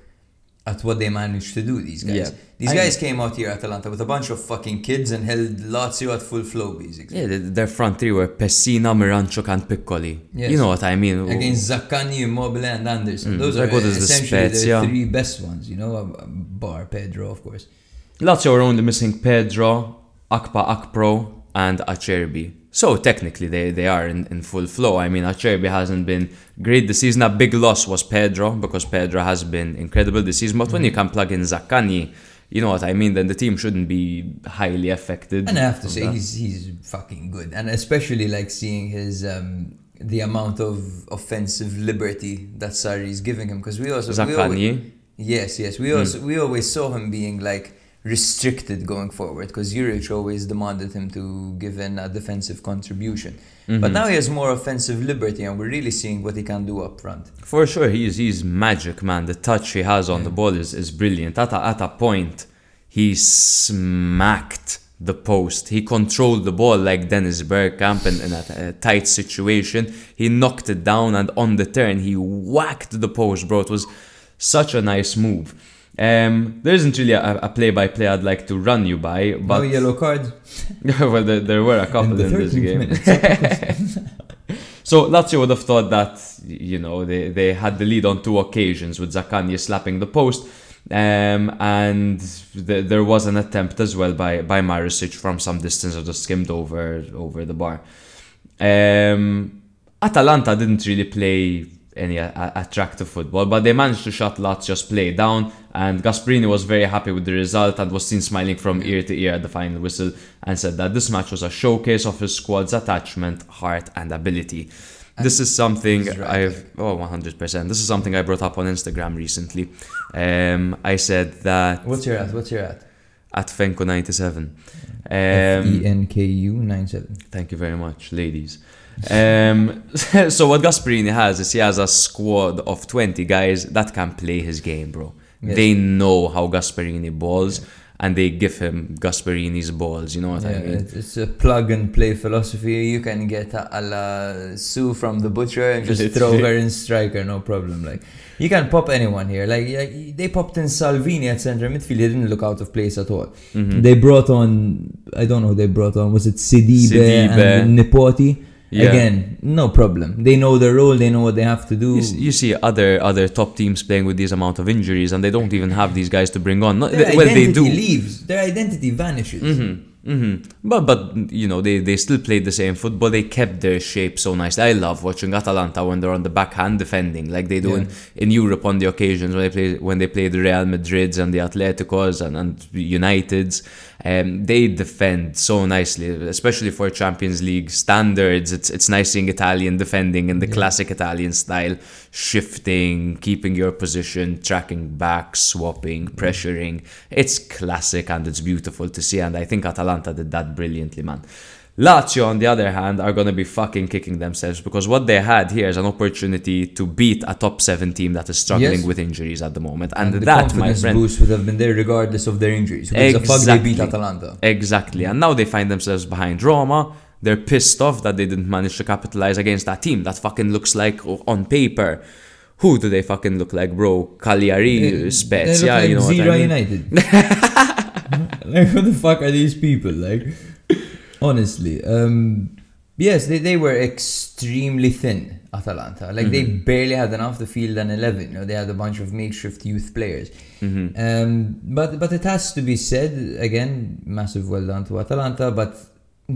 at what they managed to do, these guys. Yeah. These I guys mean, came out here, Atalanta, with a bunch of fucking kids and held Lazio at full flow, basically. Yeah, their front three were Pessina, Miranchuk and Piccoli. Yes. You know what I mean. Against Zaccagni, Immobile and Anderson. Mm. Those like are essentially the their three best ones, you know, bar Pedro, of course. Lazio were only missing Pedro, Akpa Akpro and Acerbi. So technically they, they are in, in full flow. I mean, Acerbi hasn't been great this season. A big loss was Pedro, because Pedro has been incredible this season. But mm-hmm. when you can plug in Zaccagni, you know what I mean, then the team shouldn't be highly affected. And I have to say, that. he's he's fucking good. And especially like seeing his um, the amount of offensive liberty that Sarri is giving him. Because we also... Zaccagni? Yes, yes. We, also, mm. we always saw him being like... restricted going forward, because Juric always demanded him to give in a defensive contribution. Mm-hmm. But now he has more offensive liberty, and we're really seeing what he can do up front. For sure, he is, he's magic, man. The touch he has on yeah. the ball is, is brilliant. At a, at a point, he smacked the post. He controlled the ball like Dennis Bergkamp in, in a, a tight situation. He knocked it down, and on the turn, he whacked the post, bro. It was such a nice move. Um, there isn't really a, a play-by-play I'd like to run you by. But no yellow card. Well, there, there were a couple in, in this game. So Lazio would have thought that, you know, they, they had the lead on two occasions with Zaccagni slapping the post. Um, and th- there was an attempt as well by, by Marisic from some distance that just skimmed over over the bar. Um, Atalanta didn't really play any uh, attractive football, but they managed to shut Lazio's play down, and Gasperini was very happy with the result and was seen smiling from ear to ear at the final whistle and said that this match was a showcase of his squad's attachment, heart and ability. And this is something I've... Oh, one hundred percent. This is something I brought up on Instagram recently. Um, I said that... What's your at? What's your at? At Fenku ninety-seven. Um, F E N K U ninety-seven. Thank you very much, ladies. Um, so what Gasperini has is he has a squad of twenty guys that can play his game, bro. Yes. They know how Gasperini balls. Yeah. And they give him Gasperini's balls, you know what yeah, I mean? It's a plug-and-play philosophy. You can get a, a la Sue from the butcher and just throw her in striker, no problem. Like you can pop anyone here. Like, like they popped in Salvini at centre midfield. They didn't look out of place at all. Mm-hmm. They brought on, I don't know who they brought on. Was it Sidibe, Sidibe. and Nipoti? Yeah. Again, no problem. They know their role. They know what they have to do. You, you see other other top teams playing with these amount of injuries, and they don't even have these guys to bring on. Not, their they, well, identity they do. Leaves. Their identity vanishes. Mm-hmm. Mm-hmm. But but you know they, they still played the same football. They kept their shape so nicely. I love watching Atalanta when they're on the backhand defending, like they do yeah. in, in Europe on the occasions when they play when they play the Real Madrids and the Atleticos and, and Uniteds. Um, they defend so nicely, especially for Champions League standards. It's it's nice seeing Italian defending in the yeah. classic Italian style, shifting, keeping your position, tracking back, swapping, pressuring. It's classic and it's beautiful to see. And I think Atalanta did that brilliantly, man. Lazio, on the other hand, are going to be fucking kicking themselves because what they had here is an opportunity to beat a top seven team that is struggling yes. with injuries at the moment. And, and the that, my friend... boost would have been there regardless of their injuries. Because exactly. the fuck they beat Atalanta. Exactly. And now they find themselves behind Roma. They're pissed off that they didn't manage to capitalize against that team that fucking looks like, on paper... Who do they fucking look like, bro? Cagliari, Spezia, like you know Zira what I mean? United. Like, who the fuck are these people? Like... Honestly, um, yes, they, they were extremely thin, Atalanta. Like, mm-hmm. they barely had enough to field an eleven. You know, they had a bunch of makeshift youth players. Mm-hmm. Um, but but it has to be said, again, massive well done to Atalanta. But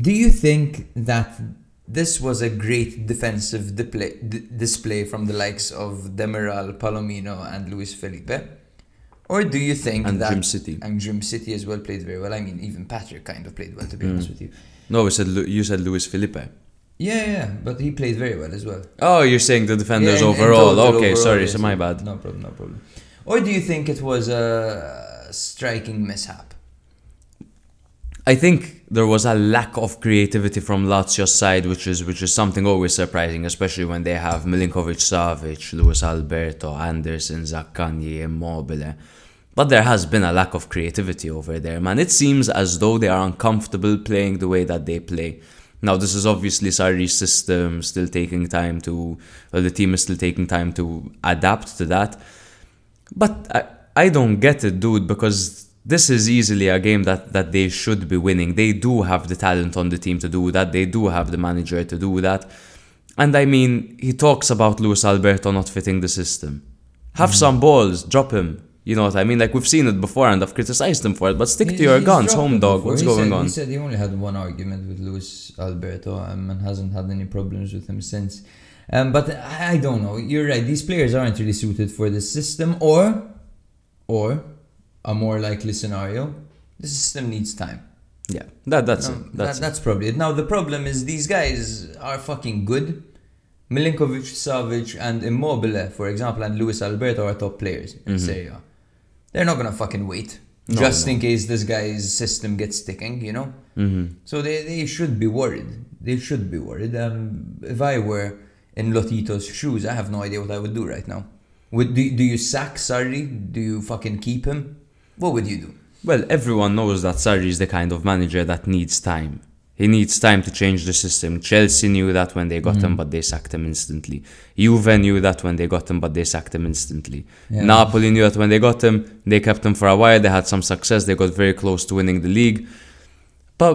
do you think that this was a great defensive display, d- display from the likes of Demiral, Palomino, and Luis Felipe? Or do you think and that... And Jim City. And Jim City as well played very well. I mean, even Patrick kind of played well, to be mm. honest with you. No, we said you said Luis Felipe. Yeah, yeah, but he played very well as well. Oh, you're saying the defenders yeah, and, overall. And okay, overall, sorry, yes, so my bad. No problem, no problem. Or do you think it was a striking mishap? I think there was a lack of creativity from Lazio's side, which is which is something always surprising, especially when they have Milinkovic-Savic, Luis Alberto, Anderson, Zaccagni, Immobile. But there has been a lack of creativity over there, man. It seems as though they are uncomfortable playing the way that they play. Now, this is obviously Sarri's system, still taking time to... Well, the team is still taking time to adapt to that. But I, I don't get it, dude, because... This is easily a game that, that they should be winning. They do have the talent on the team to do that. They do have the manager to do that. And I mean, he talks about Luis Alberto not fitting the system. Have mm. some balls, drop him. You know what I mean? Like, we've seen it before and I've criticized him for it, but stick he, to your guns, home dog. What's he going said, on? He said he only had one argument with Luis Alberto um, and hasn't had any problems with him since. Um, but I don't know. You're right. These players aren't really suited for this system or... Or... a more likely scenario, the system needs time. Yeah, that that's no, it. That's, that, that's it. Probably it. Now, the problem is these guys are fucking good. Milinkovic, Savic, and Immobile, for example, and Luis Alberto are top players in mm-hmm. Serie A. They're not going to fucking wait no, just no. in case this guy's system gets ticking, you know? Mm-hmm. So they, they should be worried. They should be worried. Um, if I were in Lotito's shoes, I have no idea what I would do right now. Would Do, do you sack Sarri? Do you fucking keep him? What would you do? Well, everyone knows that Sarri is the kind of manager that needs time. He needs time to change the system. Chelsea knew that when they got mm. him, but they sacked him instantly. Juve knew that when they got him, but they sacked him instantly. Yeah. Napoli knew that when they got him, they kept him for a while. They had some success. They got very close to winning the league. But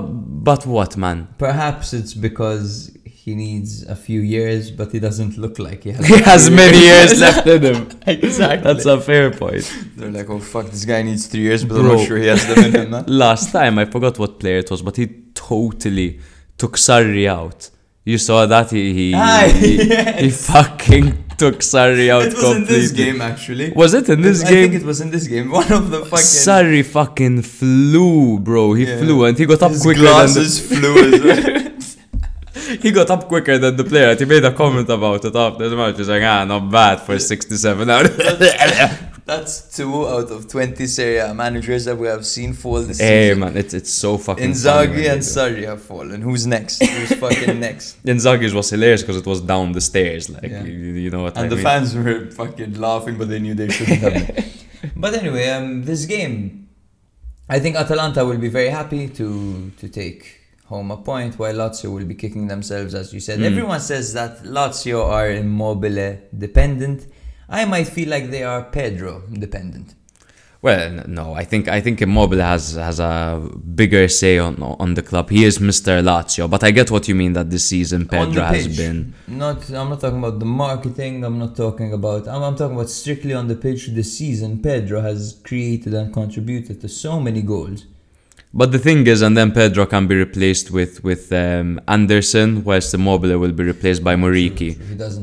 but what, man? Perhaps it's because he needs a few years, but he doesn't look like he has. He has many years, years left in him. Exactly. That's a fair point. They're like, oh fuck, this guy needs three years, but Bro. I'm not sure he has them in him. Man. Last time, I forgot what player it was, but he totally took Sarri out. You saw that? He he, ah, he, yes. he fucking took Sarri out completely. It was completely. in this game, actually. Was it in this I game? I think it was in this game. One of the fucking... Sarri fucking flew, bro. He yeah. flew and he got up His quicker glasses than... glasses flew as well. He got up quicker than the player. He made a comment about it after the match. He's like, ah, not bad for sixty-seven hours. That's, that's two out of twenty Serie A managers that we have seen fall this hey, season. Hey, man, it's, it's so fucking Inzaghi and Sarri have fallen. Who's next? Who's fucking next? Inzaghi's was hilarious because it was down the stairs. Like, yeah. you, you know what and I mean? And the fans were fucking laughing, but they knew they shouldn't have it. But anyway, um, this game, I think Atalanta will be very happy to to take... home a point, while Lazio will be kicking themselves, as you said. Mm. Everyone says that Lazio are Immobile dependent. I might feel like they are Pedro dependent. Well, no, I think I think Immobile has has a bigger say on on the club. He is Mister Lazio, but I get what you mean that this season Pedro has been. Not, I'm not talking about the marketing. I'm not talking about. I'm, I'm talking about strictly on the pitch. This season, Pedro has created and contributed to so many goals. But the thing is, and then Pedro can be replaced with with um, Anderson, whilst Immobile will be replaced by Muriqi.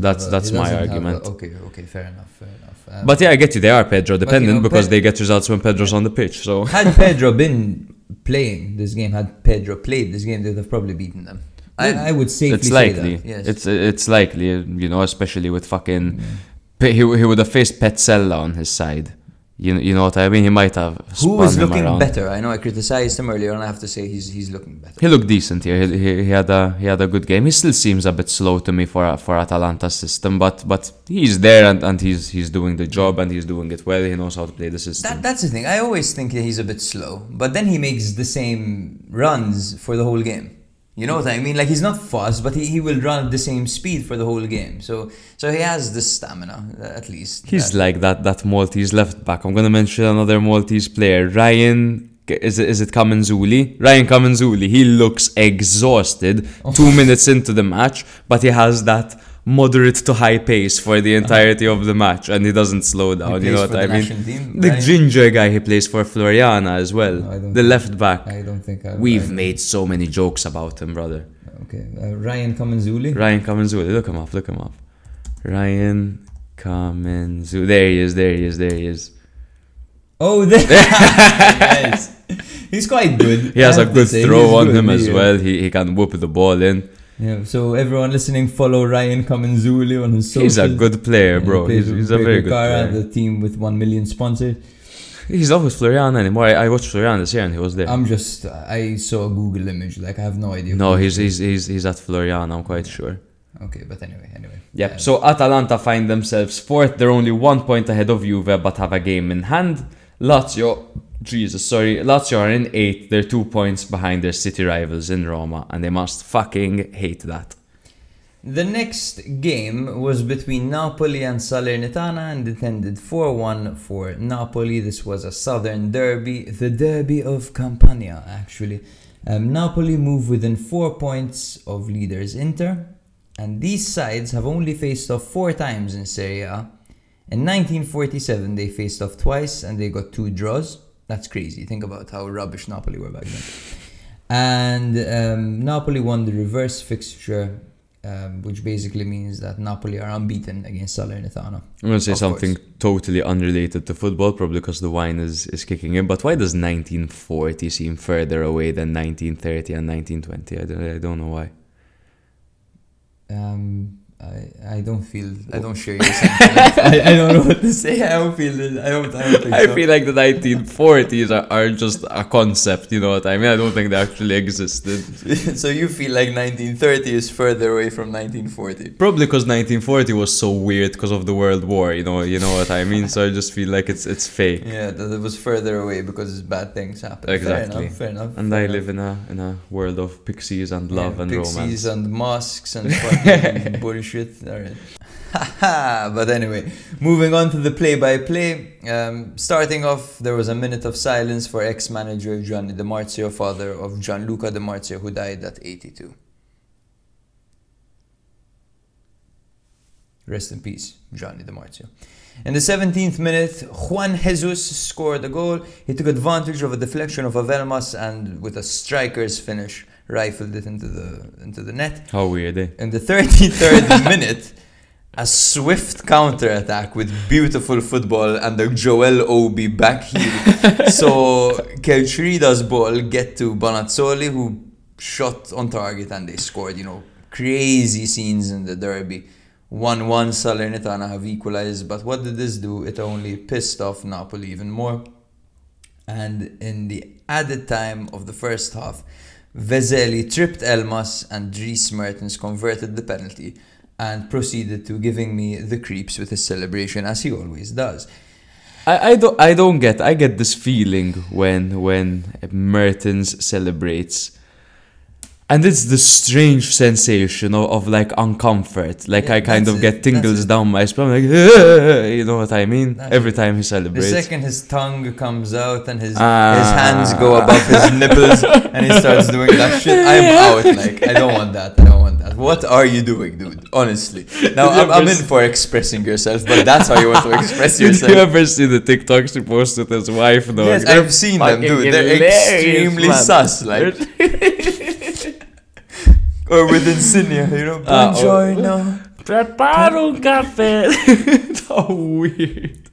That's a, that's my argument. A, okay, okay, fair enough, fair enough. Um, but yeah, I get you. They are Pedro dependent you know, because Pedro, they get results when Pedro's yeah. on the pitch. So had Pedro been playing this game, had Pedro played this game, they'd have probably beaten them. I, I would safely it's likely. say that. Yes. It's it's likely, you know, especially with fucking, yeah. he he would have faced Petzella on his side. You, you know what I mean? He might have spun Who was him looking around. better? I know I criticised him earlier and I have to say he's he's looking better. He looked decent here. He, he, he, had, a, he had a good game. He still seems a bit slow to me for for Atalanta's system, but but he's there and, and he's he's doing the job and he's doing it well. He knows how to play the system. That, that's the thing. I always think that he's a bit slow, but then he makes the same runs for the whole game. You know what I mean? Like, he's not fast, but he, he will run at the same speed for the whole game. So so he has the stamina, at least. He's that. like that that Maltese left-back. I'm going to mention another Maltese player. Ryan, is it, is it Kamanzuli? Ryan Kamanzuli. He looks exhausted oh. two minutes into the match, but he has that moderate to high pace for the entirety of the match, and he doesn't slow down. You know what I mean? Team, the right? ginger guy, he plays for Floriana as well. No, the left back. I don't think I. We've I made so many jokes about him, brother. Okay, uh, Ryan Kamanzuli. Ryan Kamanzuli. Look him up. Look him up. Ryan Kamanzuli. There he is. There he is. There he is. Oh, there. Yes. He's quite good. He has a good say, throw on good, him as yeah. well. He he can whoop the ball in. Yeah, so everyone listening, follow Ryan Kamanzuli on his socials. He's a good player, bro. He plays, he's he's a very good player. The team with one million sponsors. He's not with Floriana anymore. I, I watched Floriana this year and he was there. I'm just, I saw a Google image. Like, I have no idea. No, he's he's, he's he's at Floriana, I'm quite sure. Okay, but anyway, anyway. Yep, yeah. So Atalanta find themselves fourth. They're only one point ahead of Juve, but have a game in hand. Lazio... Jesus, sorry. Lazio are in eighth. They're two points behind their city rivals in Roma, and they must fucking hate that. The next game was between Napoli and Salernitana, and it ended four one for Napoli. This was a southern derby, the derby of Campania, actually. Um, Napoli move within four points of leaders Inter, and these sides have only faced off four times in Serie A. In nineteen forty-seven, they faced off twice, and they got two draws. That's crazy. Think about how rubbish Napoli were back then. And um, Napoli won the reverse fixture, um, which basically means that Napoli are unbeaten against Salernitana. I'm going to say of something course. totally unrelated to football, probably because the wine is, is kicking in. But why does nineteen forty seem further away than nineteen thirty and nineteen twenty? I don't, I don't know why. Um... I, I don't feel I don't share your sentiment. I, I don't know what to say. I don't feel I don't I don't think I so. feel like the nineteen forties are, are just a concept, you know what I mean? I don't think they actually existed. So you feel like nineteen thirty is further away from nineteen forty? Probably because nineteen forty was so weird because of the World War, you know, you know what I mean? So I just feel like it's it's fake. Yeah, that it was further away because bad things happen. Exactly. Fair enough, fair enough. And fair I enough. live in a in a world of pixies and love yeah, and pixies romance. Pixies and mosques and fucking bullshit. Alright. But anyway, moving on to the play-by-play. Um, starting off, there was a minute of silence for ex-manager Gianni Di Marzio, father of Gianluca Di Marzio, who died at eighty-two. Rest in peace, Gianni Di Marzio. In the seventeenth minute, Juan Jesus scored a goal. He took advantage of a deflection of Avelmas and with a striker's finish, rifled it into the into the net. How weird, eh? In the thirty-third minute, a swift counter-attack with beautiful football under Joel Obi back heel. So Kelchrida's ball get to Bonazzoli, who shot on target and they scored. You know, crazy scenes in the derby. one one Salernitana have equalized, but what did this do? It only pissed off Napoli even more. And in the added time of the first half, Vezeli tripped Elmas and Dries Mertens converted the penalty and proceeded to giving me the creeps with his celebration, as he always does. I, I don't I don't get I get this feeling when when Mertens celebrates. And it's the strange sensation of, of like uncomfort. Like yeah, I kind of it, get tingles down my spine. Like, you know what I mean? That's Every it. time he celebrates. The second his tongue comes out and his ah. his hands go above his nipples and he starts doing that shit, I'm out. Like, I don't want that. I don't want that. What are you doing, dude? Honestly. Now, I'm, I'm in for expressing yourself, but that's how you want to express yourself. Did you ever see the TikToks he posted his wife? No? Yes, They're I've seen them, dude. They're extremely man. sus. Like... Or with insignia, you know. Buongiorno. Preparo un caffè. So weird.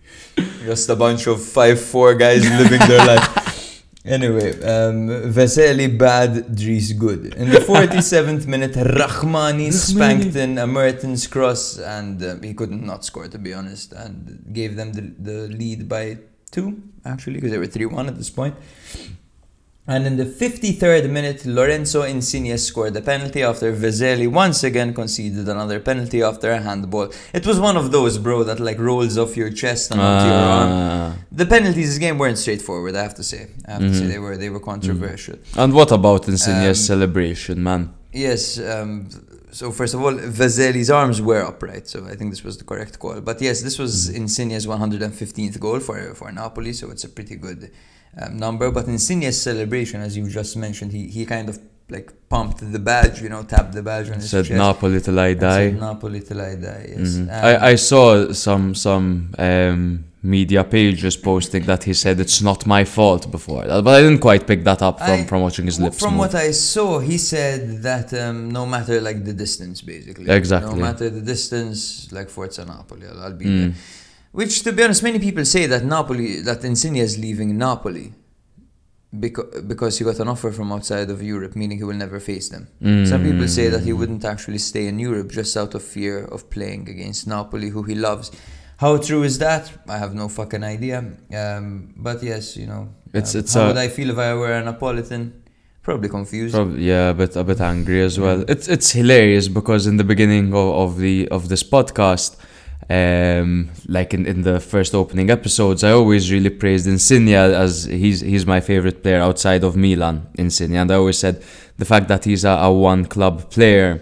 Just a bunch of five four guys living their life. Anyway, um, Veseli bad, Dries good. In the forty-seventh minute, Rahmani spanked in a Mertens cross, and um, he could not score, to be honest, and gave them the, the lead by two, actually, because they were three one at this point. And in the fifty-third minute, Lorenzo Insigne scored a penalty after Veseli once again conceded another penalty after a handball. It was one of those, bro, that like rolls off your chest and onto uh. your arm. The penalties this game weren't straightforward, I have to say. I have mm-hmm. to say they were they were controversial. Mm-hmm. And what about Insigne's um, celebration, man? Yes. Um, so first of all, Veseli's arms were upright, so I think this was the correct call. But yes, this was Insigne's one hundred fifteenth goal for for Napoli, so it's a pretty good. Um, number, but Insigne's celebration, as you just mentioned, he he kind of like pumped the badge, you know, tapped the badge on his chest. Said Napoli till I die. Said Napoli till I die. Yes. Mm-hmm. I I saw some some um, media pages posting that he said it's not my fault before that, but I didn't quite pick that up from, I, from watching his lips. From move. What I saw, he said that um, no matter like the distance, basically. Exactly. No matter the distance, like Forza Napoli, I'll, I'll be mm. there. Which, to be honest, many people say that Napoli, that Insigne is leaving Napoli because, because he got an offer from outside of Europe, meaning he will never face them. Mm. Some people say that he wouldn't actually stay in Europe just out of fear of playing against Napoli, who he loves. How true is that? I have no fucking idea. Um, but yes, you know, it's, um, it's how a- would I feel if I were a Napolitan? Probably confused. Probably, yeah, but a bit angry as well. It's it's hilarious because in the beginning of, of the of this podcast. Um, like in, in the first opening episodes, I always really praised Insigne as he's he's my favorite player outside of Milan, Insigne. And I always said the fact that he's a, a one-club player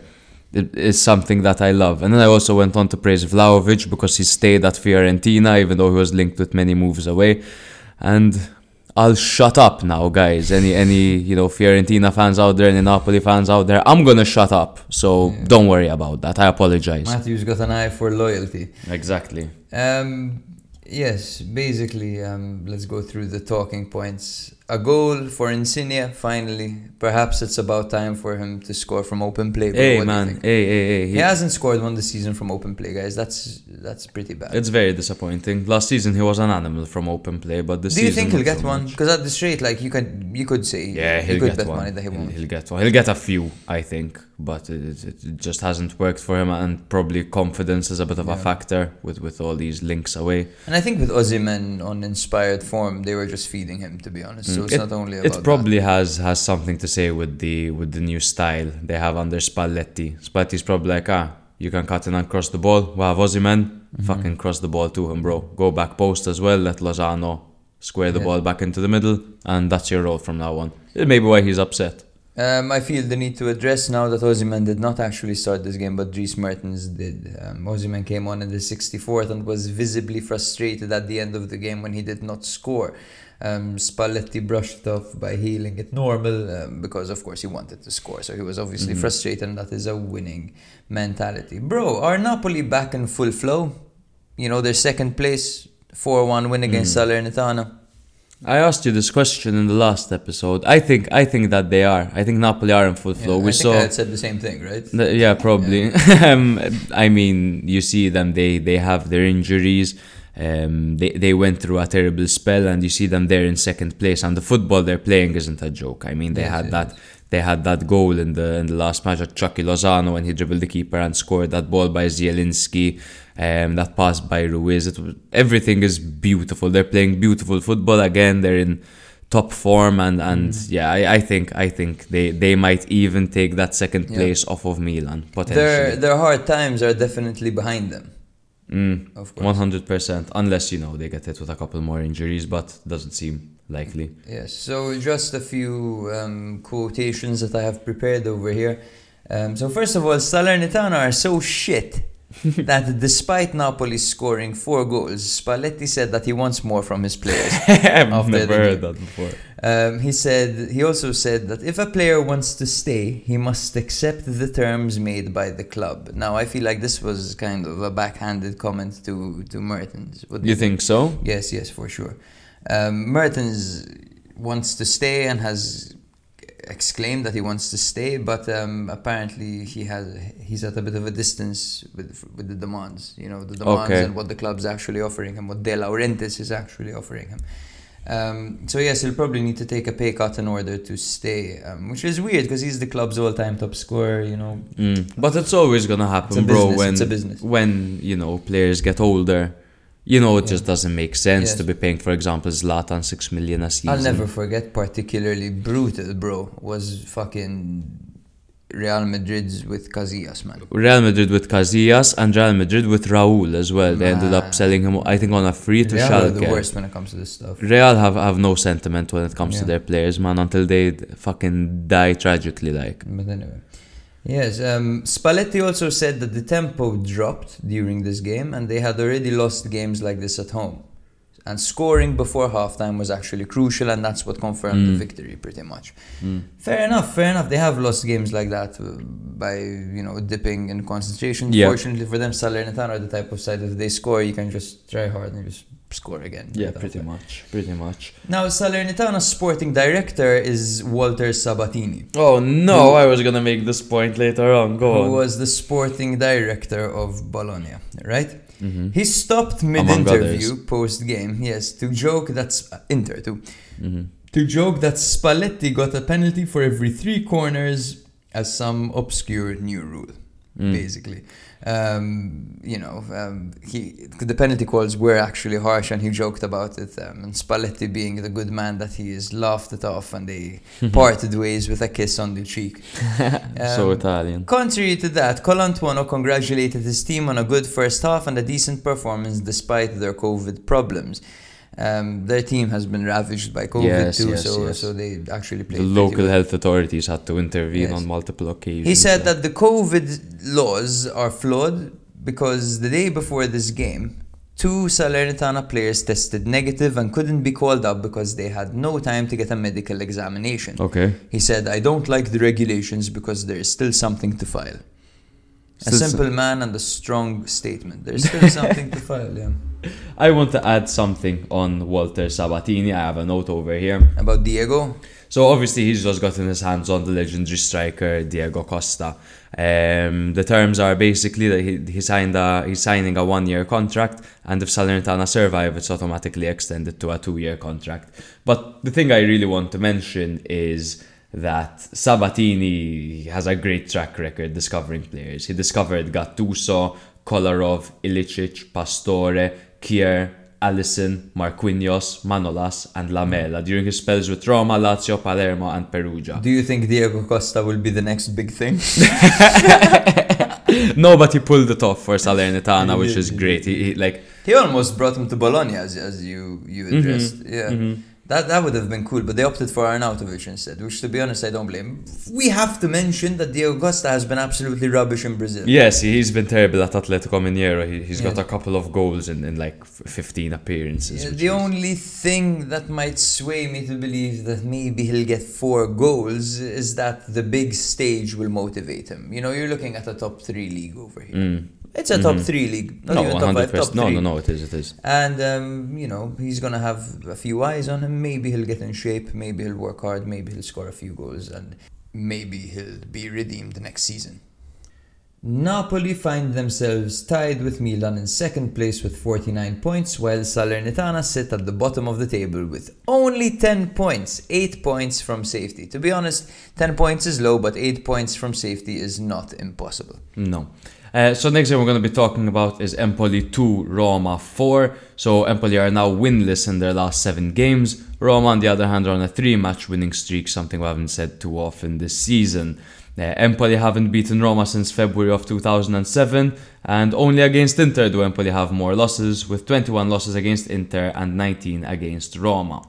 is something that I love. And then I also went on to praise Vlahovic because he stayed at Fiorentina, even though he was linked with many moves away. And I'll shut up now, guys. Any any you know Fiorentina fans out there, any Napoli fans out there, I'm gonna shut up. So yeah. Don't worry about that. I apologize. Matthew's got an eye for loyalty. Exactly. Um, yes, basically, um, let's go through the talking points. A goal for Insigne, finally. Perhaps it's about time for him to score from open play. Hey, man. Hey, hey, hey. He, he hasn't scored one this season from open play, guys. That's that's pretty bad. It's very disappointing. Last season, he was an animal from open play, but this season... Do you think he'll get so one? Because at this rate, like, you could, you could say... Yeah, he'll you could get bet one. Money that he won't. He'll, he'll get one. He'll get a few, I think. But it, it just hasn't worked for him. And probably confidence is a bit of yeah. a factor with, with all these links away. And I think with Osimhen on inspired form, they were just feeding him, to be honest. Mm. So it's it, not only about it probably that. has has something to say with the with the new style they have under Spalletti. Spalletti's probably like, ah, you can cut in and cross the ball. We have Osimhen, mm-hmm. fucking cross the ball to him, bro. Go back post as well. Let Lozano square the yeah. ball back into the middle, and that's your role from now on. It may be why he's upset. Um, I feel the need to address now that Osimhen did not actually start this game, but Dries Mertens did. Um, Osimhen came on in the sixty-fourth and was visibly frustrated at the end of the game when he did not score. Um, Spalletti brushed off by healing it normal um, because of course he wanted to score, so he was obviously mm-hmm. frustrated, and that is a winning mentality. Bro, are Napoli back in full flow? You know, their second place four one win against mm-hmm. Salernitana. I asked you this question in the last episode. I think I think that they are. I think Napoli are in full flow. Yeah, we I think saw, I had said the same thing, right? The, yeah, probably. Yeah. um, I mean, you see them. They, they have their injuries. Um, they they went through a terrible spell, and you see them there in second place. And the football they're playing isn't a joke. I mean, they yes, had that is. they had that goal in the in the last match at Chucky Lozano when he dribbled the keeper and scored that ball by Zielinski. Um, that pass by Ruiz. It was, everything is beautiful. They're playing beautiful football again. They're in top form, and, and mm-hmm. yeah, I, I think I think they, they might even take that second place yeah. off of Milan potentially. Their their hard times are definitely behind them. Mm, of course, one hundred percent. Unless, you know, they get hit with a couple more injuries, but doesn't seem likely. Yes. So just a few um, quotations that I have prepared over here. Um, so first of all, Salernitana are so shit that despite Napoli scoring four goals, Spalletti said that he wants more from his players. I've never heard that before. Um, he said he also said that if a player wants to stay, he must accept the terms made by the club. Now, I feel like this was kind of a backhanded comment to to Mertens. What do you, you think, think so? Yes, yes, for sure. Um, Mertens wants to stay and has exclaimed that he wants to stay, but um, apparently he has he's at a bit of a distance with with the demands, you know, the demands okay. and what the club's actually offering him, what De Laurentiis is actually offering him. Um, so yes, he'll probably need to take a pay cut in order to stay, um, which is weird because he's the club's all-time top scorer, you know. Mm. But it's always gonna happen, it's a business, bro. When it's a business. When you know players get older. You know, it yeah. just doesn't make sense yes. to be paying, for example, Zlatan six million a season. I'll never forget, particularly brutal, bro, was fucking Real Madrid's with Casillas, man. Real Madrid with Casillas and Real Madrid with Raul as well. Man. They ended up selling him, I think, on a free to Real Schalke. Real are the worst when it comes to this stuff. Real have, have no sentiment when it comes yeah. to their players, man, until they fucking die tragically, like. But anyway. Yes, um, Spalletti also said that the tempo dropped during this game and they had already lost games like this at home. And scoring before halftime was actually crucial, and that's what confirmed mm. the victory pretty much. Mm. Fair enough, fair enough. They have lost games like that by, you know, dipping in concentration. Yeah. Fortunately for them, Salernitana are the type of side that if they score, you can just try hard and just score again. Yeah, pretty much, pretty much. Now, Salernitana's sporting director is Walter Sabatini. Oh no, who, I was gonna make this point later on. Go who on. Who was the sporting director of Bologna, right? Mm-hmm. He stopped mid-interview post-game, yes, to joke that's uh, Inter too, mm-hmm. to joke that Spalletti got a penalty for every three corners as some obscure new rule. Mm. Basically, um, you know, um, he the penalty calls were actually harsh, and he joked about it. Um, and Spalletti, being the good man that he is, laughed it off, and they parted ways with a kiss on the cheek. Um, so Italian. Contrary to that, Colantuono congratulated his team on a good first half and a decent performance despite their COVID problems. Um, their team has been ravaged by COVID yes, too, yes, so yes. so they actually played. The local well. health authorities had to intervene yes. on multiple occasions. He said so. that the COVID laws are flawed because the day before this game, two Salernitana players tested negative and couldn't be called up because they had no time to get a medical examination. Okay. He said, I don't like the regulations because there is still something to file. A so, simple man and a strong statement. There's still something to file, yeah. I want to add something on Walter Sabatini. I have a note over here. About Diego? So obviously he's just gotten his hands on the legendary striker Diego Costa. Um, the terms are basically that he, he signed a, he's signing a one-year contract, and if Salernitana survive, it's automatically extended to a two-year contract. But the thing I really want to mention is that Sabatini has a great track record discovering players. He discovered Gattuso, Kolarov, Ilicic, Pastore, Kier, Alisson, Marquinhos, Manolas, and Lamela during his spells with Roma, Lazio, Palermo, and Perugia. Do you think Diego Costa will be the next big thing? No, but he pulled it off for Salernitana, which is great. He, he like he almost brought him to Bologna, as as you you addressed. Mm-hmm, yeah. Mm-hmm. That that would have been cool, but they opted for Arnautovic instead, which, to be honest, I don't blame. We have to mention that Diego Costa has been absolutely rubbish in Brazil. Yes, he's been terrible at Atletico Mineiro. He, he's yeah. got a couple of goals in, in like fifteen appearances. Yeah, the is... only thing that might sway me to believe that maybe he'll get four goals is that the big stage will motivate him. You know, you're looking at a top three league over here. Mm. It's a mm-hmm. top three league. Not no, even top five, top no, no, no, it is, it is. And, um, you know, he's going to have a few eyes on him. Maybe he'll get in shape. Maybe he'll work hard. Maybe he'll score a few goals. And maybe he'll be redeemed next season. Napoli find themselves tied with Milan in second place with forty-nine points, while Salernitana sit at the bottom of the table with only ten points, eight points from safety. To be honest, ten points is low, but eight points from safety is not impossible. No. Uh, so next thing we're going to be talking about is Empoli two, Roma four. So Empoli are now winless in their last seven games. Roma, on the other hand, are on a three-match winning streak, something we haven't said too often this season. Uh, Empoli haven't beaten Roma since February of two thousand seven, and only against Inter do Empoli have more losses, with twenty-one losses against Inter and nineteen against Roma.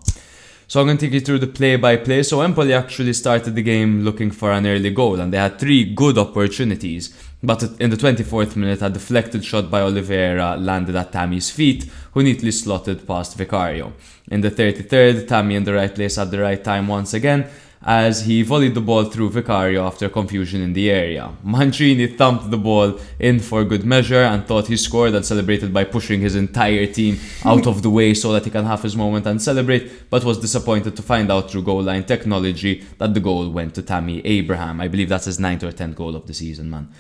So I'm going to take you through the play-by-play. So Empoli actually started the game looking for an early goal, and they had three good opportunities. But in the twenty-fourth minute, a deflected shot by Oliveira landed at Tammy's feet, who neatly slotted past Vicario. In the thirty-third, Tammy in the right place at the right time once again, as he volleyed the ball through Vicario after confusion in the area. Mancini thumped the ball in for good measure and thought he scored, and celebrated by pushing his entire team out of the way so that he can have his moment and celebrate, but was disappointed to find out through goal line technology that the goal went to Tammy Abraham. I believe that's his ninth or tenth goal of the season, man.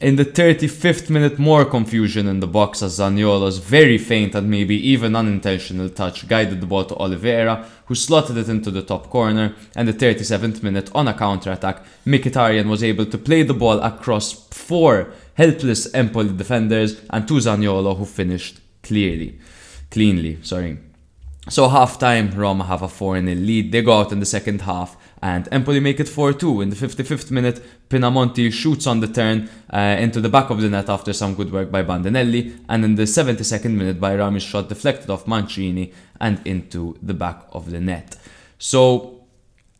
In the thirty-fifth minute, more confusion in the box as Zaniolo's very faint and maybe even unintentional touch guided the ball to Oliveira, who slotted it into the top corner. And the thirty-seventh minute, on a counter-attack, Mkhitaryan was able to play the ball across four helpless Empoli defenders and to Zaniolo, who finished clearly, cleanly, sorry. So half-time, Roma have a four nil lead. They go out in the second half, and Empoli make it four two. In the fifty-fifth minute, Pinamonti shoots on the turn uh, into the back of the net after some good work by Bandinelli. And in the seventy-second minute, Bayrami's shot deflected off Mancini and into the back of the net. So,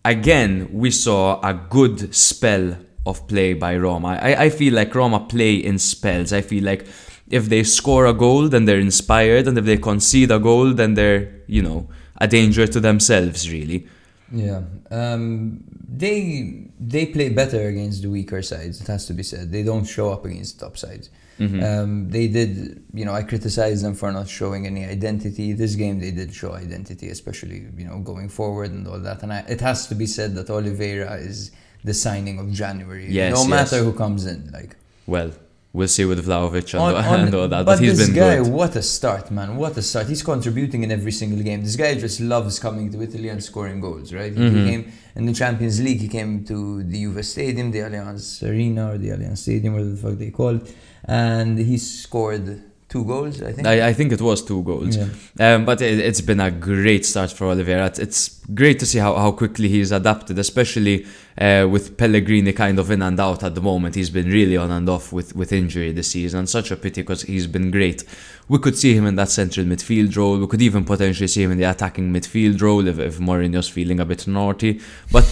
again, we saw a good spell of play by Roma. I, I feel like Roma play in spells. I feel like if they score a goal, then they're inspired. And if they concede a goal, then they're, you know, a danger to themselves, really. Yeah, um, they they play better against the weaker sides. It has to be said. They don't show up against the top sides. Mm-hmm. Um, they did, you know, I criticized them for not showing any identity. This game they did show identity, especially, you know, going forward and all that. And I, it has to be said that Oliveira is the signing of January. Yes, no yes. matter who comes in, like. Well, we'll see with Vlahovic and, on, on, and all that, but, but he's been guy, good. This guy, what a start, man. What a start. He's contributing in every single game. This guy just loves coming to Italy and scoring goals, right? Mm-hmm. He came in the Champions League. He came to the Juve Stadium, the Allianz Arena, or the Allianz Stadium, whatever the fuck they call it. And he scored two goals, I think. I, I think it was two goals. Yeah. Um, but it, it's been a great start for Oliveira. It's, it's great to see how, how quickly he's adapted, especially uh, with Pellegrini kind of in and out at the moment. He's been really on and off with, with injury this season. Such a pity, because he's been great. We could see him in that central midfield role. We could even potentially see him in the attacking midfield role if, if Mourinho's feeling a bit naughty. But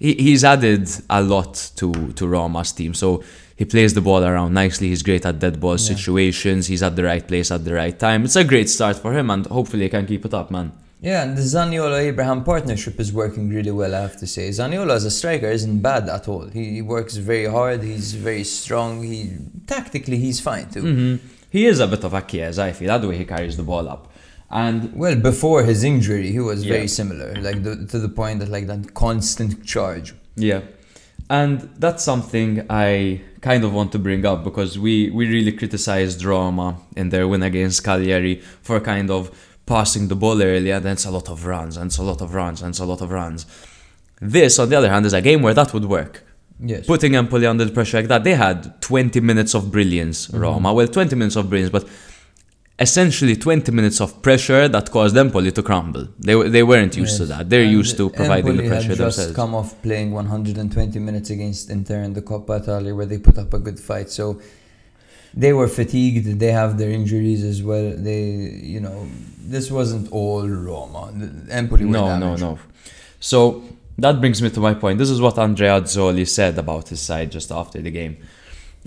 he, he's added a lot to, to Roma's team. So he plays the ball around nicely. He's great at dead ball yeah. situations. He's at the right place at the right time. It's a great start for him, and hopefully he can keep it up, man. Yeah, and the Zaniolo-Abraham partnership is working really well, I have to say. Zaniolo as a striker isn't bad at all. He, he works very hard, he's very strong, he tactically he's fine too. Mm-hmm. He is a bit of a Chiesa, I feel, that way he carries the ball up. And well, before his injury, he was yeah. very similar, like the, to the point that like that constant charge. Yeah, and that's something I kind of want to bring up because we, we really criticized Roma in their win against Cagliari for kind of passing the ball early, and then it's a lot of runs, and it's a lot of runs, and it's a lot of runs. This, on the other hand, is a game where that would work. Yes. Putting Empoli under pressure like that, they had twenty minutes of brilliance, mm-hmm. Roma. Well, twenty minutes of brilliance, but essentially twenty minutes of pressure that caused Empoli to crumble. They they weren't used yes. to that. They're and used to providing Empoli the pressure had just themselves. Come off playing one hundred twenty minutes against Inter in the Coppa Italia, where they put up a good fight. So they were fatigued. They have their injuries as well. They, you know, this wasn't all Roma. Empoli were no, damaged. No, no, no. So that brings me to my point. This is what Andrea Azzoli said about his side just after the game.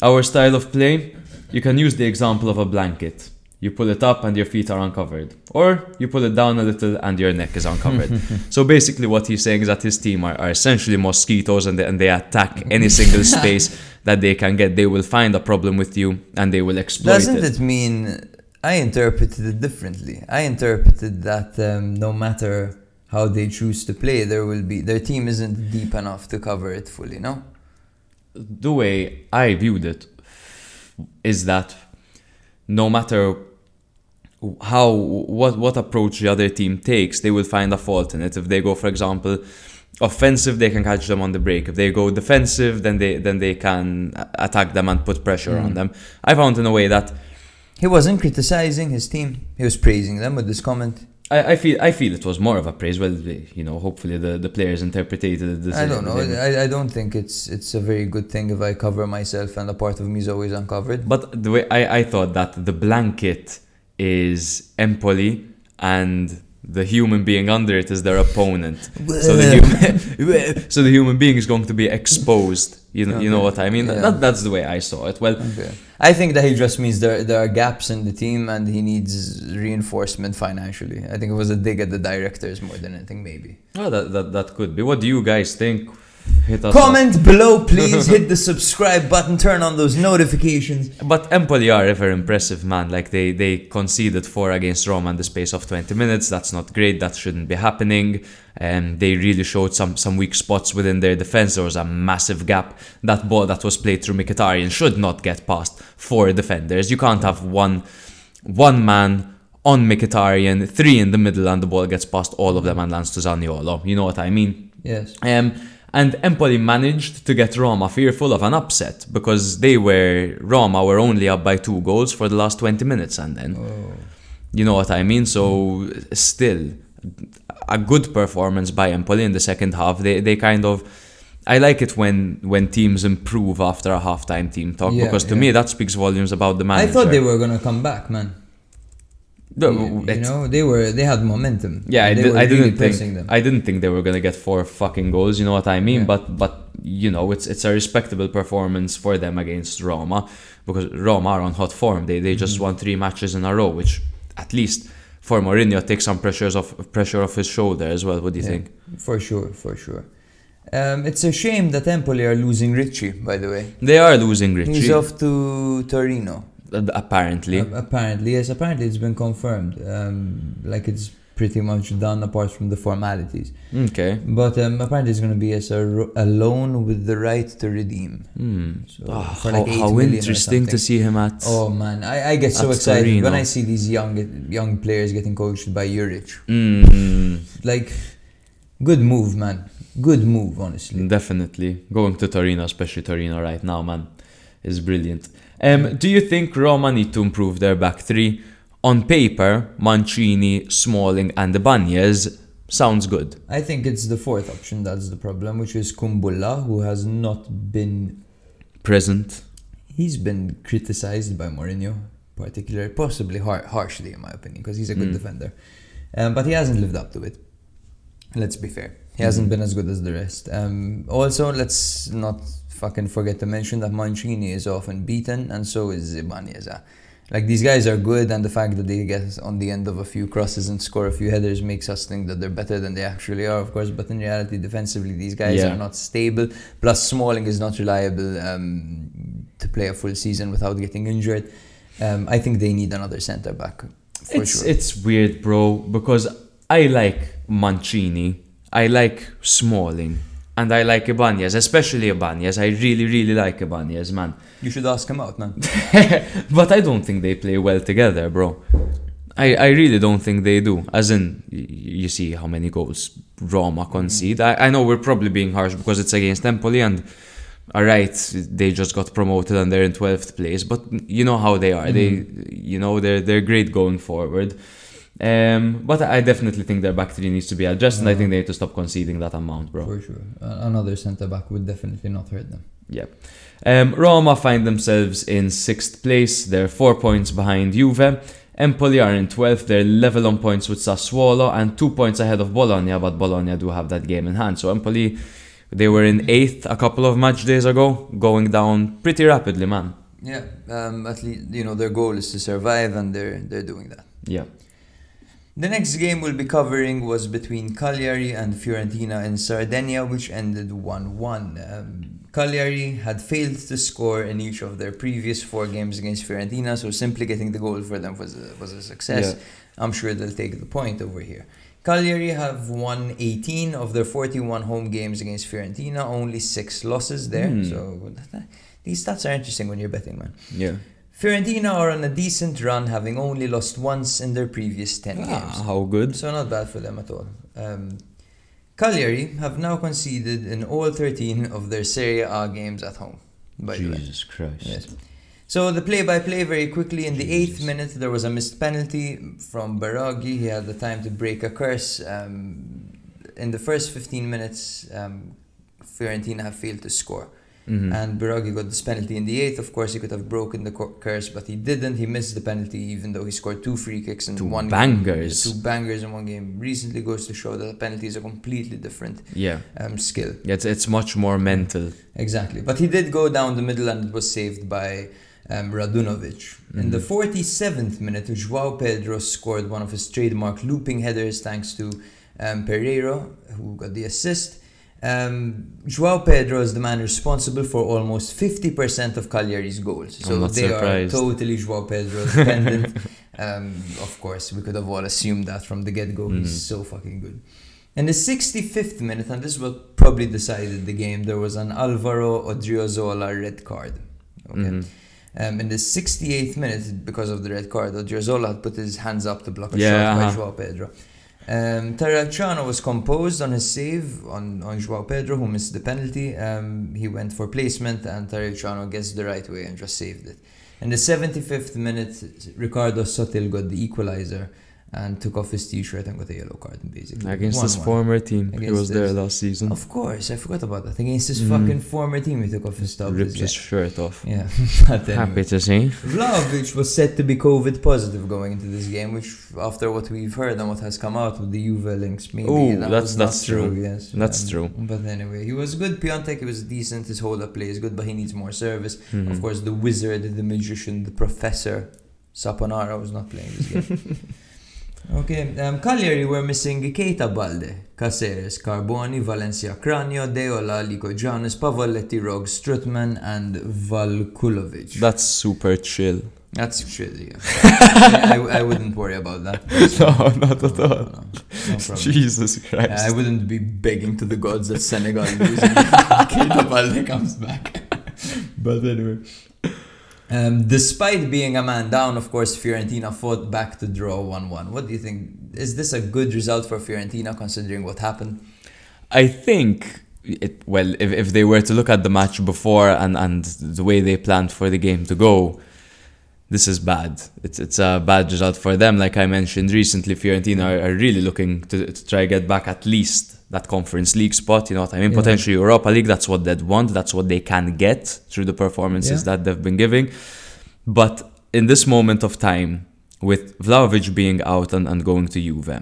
Our style of play, you can use the example of a blanket. You pull it up and your feet are uncovered. Or you pull it down a little and your neck is uncovered. So basically what he's saying is that his team are, are essentially mosquitoes and they, and they attack any single space that they can get. They will find a problem with you and they will exploit Doesn't it. Doesn't it mean... I interpreted it differently. I interpreted that um, no matter how they choose to play, there will be their team isn't deep enough to cover it fully, no? The way I viewed it is that no matter how what what approach the other team takes, they will find a fault in it. If they go, for example, offensive, they can catch them on the break. If they go defensive, then they then they can attack them and put pressure mm. on them. I found in a way that he wasn't criticizing his team; he was praising them with this comment. I, I feel I feel it was more of a praise. Well, you know, hopefully the, the players interpreted this. I don't know. I, I don't think it's it's a very good thing if I cover myself and a part of me is always uncovered. But the way I, I thought that the blanket is Empoli and the human being under it is their opponent. so the human so the human being is going to be exposed. You know, okay. you know what I mean. Yeah. That that's the way I saw it. Well, okay. I think that he just means there there are gaps in the team and he needs reinforcement financially. I think it was a dig at the directors more than anything, maybe. Oh, that that that could be. What do you guys think? Hit us Comment up. below, please. Hit the subscribe button. Turn on those notifications. But Empoli are ever impressive, man. Like they they conceded four against Roma in the space of twenty minutes. That's not great. That shouldn't be happening. And they really showed some some weak spots within their defense. There was a massive gap. That ball that was played through Mkhitaryan should not get past four defenders. You can't have one one man on Mkhitaryan, three in the middle, and the ball gets past all of them and lands to Zaniolo. You know what I mean? Yes. Um. And Empoli managed to get Roma fearful of an upset because they were Roma were only up by two goals for the last twenty minutes, and then oh. you know what I mean. So still a good performance by Empoli in the second half. They they kind of I like it when, when teams improve after a halftime team talk yeah, because to yeah. me that speaks volumes about the manager. I thought they were gonna come back, man. You, you know, they were they had momentum. Yeah, I, did, I really didn't think them. I didn't think they were gonna get four fucking goals. You know what I mean? Yeah. But but you know, it's it's a respectable performance for them against Roma because Roma are on hot form. They they mm-hmm. just won three matches in a row, which at least for Mourinho takes some pressures off pressure off his shoulder as well. What do you yeah, think? For sure, for sure. Um, it's a shame that Empoli are losing Ricci. By the way, they are losing Ricci. He's off to Torino. Apparently, uh, apparently, yes. Apparently, it's been confirmed. Um, like it's pretty much done, apart from the formalities. Okay. But um, apparently, it's going to be as a, ro- a loan with the right to redeem. Mm. So oh, for like how eight how million interesting to see him at. Oh man, I, I get so excited Torino. when I see these young young players getting coached by Juric. Mm. Like, good move, man. Good move, honestly. Definitely going to Torino, especially Torino right now, man, is brilliant. Um, do you think Roma need to improve their back three? On paper, Mancini, Smalling and Ibanez sounds good. I think it's the fourth option that's the problem, which is Kumbulla, who has not been... Present. He's been criticised by Mourinho, particularly, possibly har- harshly in my opinion, because he's a good mm. defender. Um, but he hasn't lived up to it. Let's be fair. He hasn't mm. been as good as the rest. Um, also, let's not... fucking forget to mention that Mancini is often beaten and so is Ibanez. like, these guys are good, and the fact that they get on the end of a few crosses and score a few headers makes us think that they're better than they actually are, of course. But in reality, defensively, these guys yeah. are not stable. Plus, Smalling is not reliable um, to play a full season without getting injured. Um, I think they need another centre-back, for it's, sure. It's weird, bro, because I like Mancini, I like Smalling, and I like Ibanez, especially Ibanez. I really, really like Ibanez, man. You should ask him out, man. But I don't think they play well together, bro. I, I really don't think they do. As in, you see how many goals Roma concede. I, I know we're probably being harsh because it's against Napoli and, all right, they just got promoted and they're in twelfth place. But you know how they are. Mm-hmm. They, you know, they're, they're great going forward. Um, but I definitely think their back three needs to be addressed, and yeah. I think they need to stop conceding that amount, bro. For sure. Another centre-back would definitely not hurt them. Yeah. Um, Roma find themselves in sixth place. They're four points behind Juve. Empoli are in twelfth. They're level on points with Sassuolo and two points ahead of Bologna, but Bologna do have that game in hand. So Empoli, they were in eighth a couple of match days ago, going down pretty rapidly, man. Yeah. Um, at least, you know, their goal is to survive, and they're they're doing that. Yeah. The next game we'll be covering was between Cagliari and Fiorentina in Sardinia, which ended one one. Um, Cagliari had failed to score in each of their previous four games against Fiorentina, so simply getting the goal for them was a, was a success. Yeah. I'm sure they'll take the point over here. Cagliari have won eighteen of their forty-one home games against Fiorentina, only six losses there. Mm. So these stats are interesting when you're betting, man. Yeah. Fiorentina are on a decent run, having only lost once in their previous ten ah, games. How good. So not bad for them at all. Um, Cagliari have now conceded in all thirteen of their Serie A games at home. By Jesus the way. Christ. Yes. So the play-by-play very quickly. In the Jesus. eighth minute, there was a missed penalty from Baraghi. He had the time to break a curse. Um, in the first fifteen minutes, um, Fiorentina have failed to score. Mm-hmm. And Baraghi got this penalty in the eighth. Of course, he could have broken the cor- curse, but he didn't. He missed the penalty, even though he scored two free kicks in two one bangers. game. Two bangers in one game. Recently goes to show that penalties are completely different yeah. um, skill. Yeah, it's, it's much more mental. Exactly. But he did go down the middle, and it was saved by um, Radunovic. Mm-hmm. In the forty-seventh minute, João Pedro scored one of his trademark looping headers thanks to um, Pereiro, who got the assist. Um, João Pedro is the man responsible for almost fifty percent of Cagliari's goals. So they surprised. Are totally João Pedro dependent. um, of course, we could have all assumed that from the get-go. Mm-hmm. He's so fucking good. In the sixty-fifth minute, and this was probably decided the game, there was an Alvaro Odriozola red card. Okay. Mm-hmm. Um, in the sixty-eighth minute, because of the red card, Odriozola had put his hands up to block a yeah, shot uh-huh. by João Pedro. Um, Terracciano was composed on his save on, on João Pedro, who missed the penalty. Um, he went for placement, and Terracciano guessed the right way and just saved it. In the seventy-fifth minute, Ricardo Sotil got the equaliser and took off his t-shirt and got a yellow card, basically. Against one, his one. former team. Against he was his, there last season. Of course, I forgot about that. Against his mm. fucking former team, he took off his top. Ripped his shirt off. Yeah. Anyway. Happy to see. Vlahovic was said to be COVID positive going into this game, which, after what we've heard and what has come out with the Juve links, maybe Ooh, that that's, that's true. true. Yes, that's um, true. But anyway, he was good. Piontek, he was decent. His hold-up play is good, but he needs more service. Mm-hmm. Of course, the wizard, the magician, the professor, Saponara was not playing this game. Okay, um, Cagliari were missing Keita Balde, Caceres, Carboni, Valencia Cranio, Deola, Licogiannis, Pavoletti, Rog, Strutman, and Valkulovic. That's super chill. That's chill, yeah. I, I, I wouldn't worry about that. No, not at all. No, no, no problem. Jesus Christ. Yeah, I wouldn't be begging to the gods that Senegal loses Keita Balde comes back. But anyway. Um, despite being a man down, of course, Fiorentina fought back to draw one one. What do you think? Is this a good result for Fiorentina considering what happened? I think, it, well, if, if they were to look at the match before and, and the way they planned for the game to go, this is bad. It's it's a bad result for them. Like I mentioned recently, Fiorentina are, are really looking to, to try to get back at least that Conference League spot, you know what I mean? Yeah. Potentially Europa League, that's what they'd want. That's what they can get through the performances yeah. that they've been giving. But in this moment of time, with Vlahovic being out and, and going to Juve,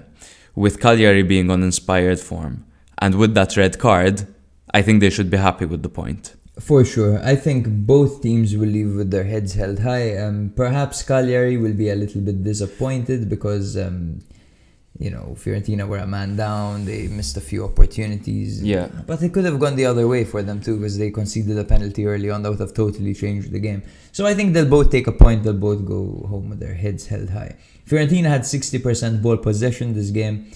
with Cagliari being on inspired form, and with that red card, I think they should be happy with the point. For sure. I think both teams will leave with their heads held high. Um, perhaps Cagliari will be a little bit disappointed because, um, you know, Fiorentina were a man down. They missed a few opportunities. Yeah. But it could have gone the other way for them too, because they conceded a penalty early on that would have totally changed the game. So I think they'll both take a point. They'll both go home with their heads held high. Fiorentina had sixty percent ball possession this game.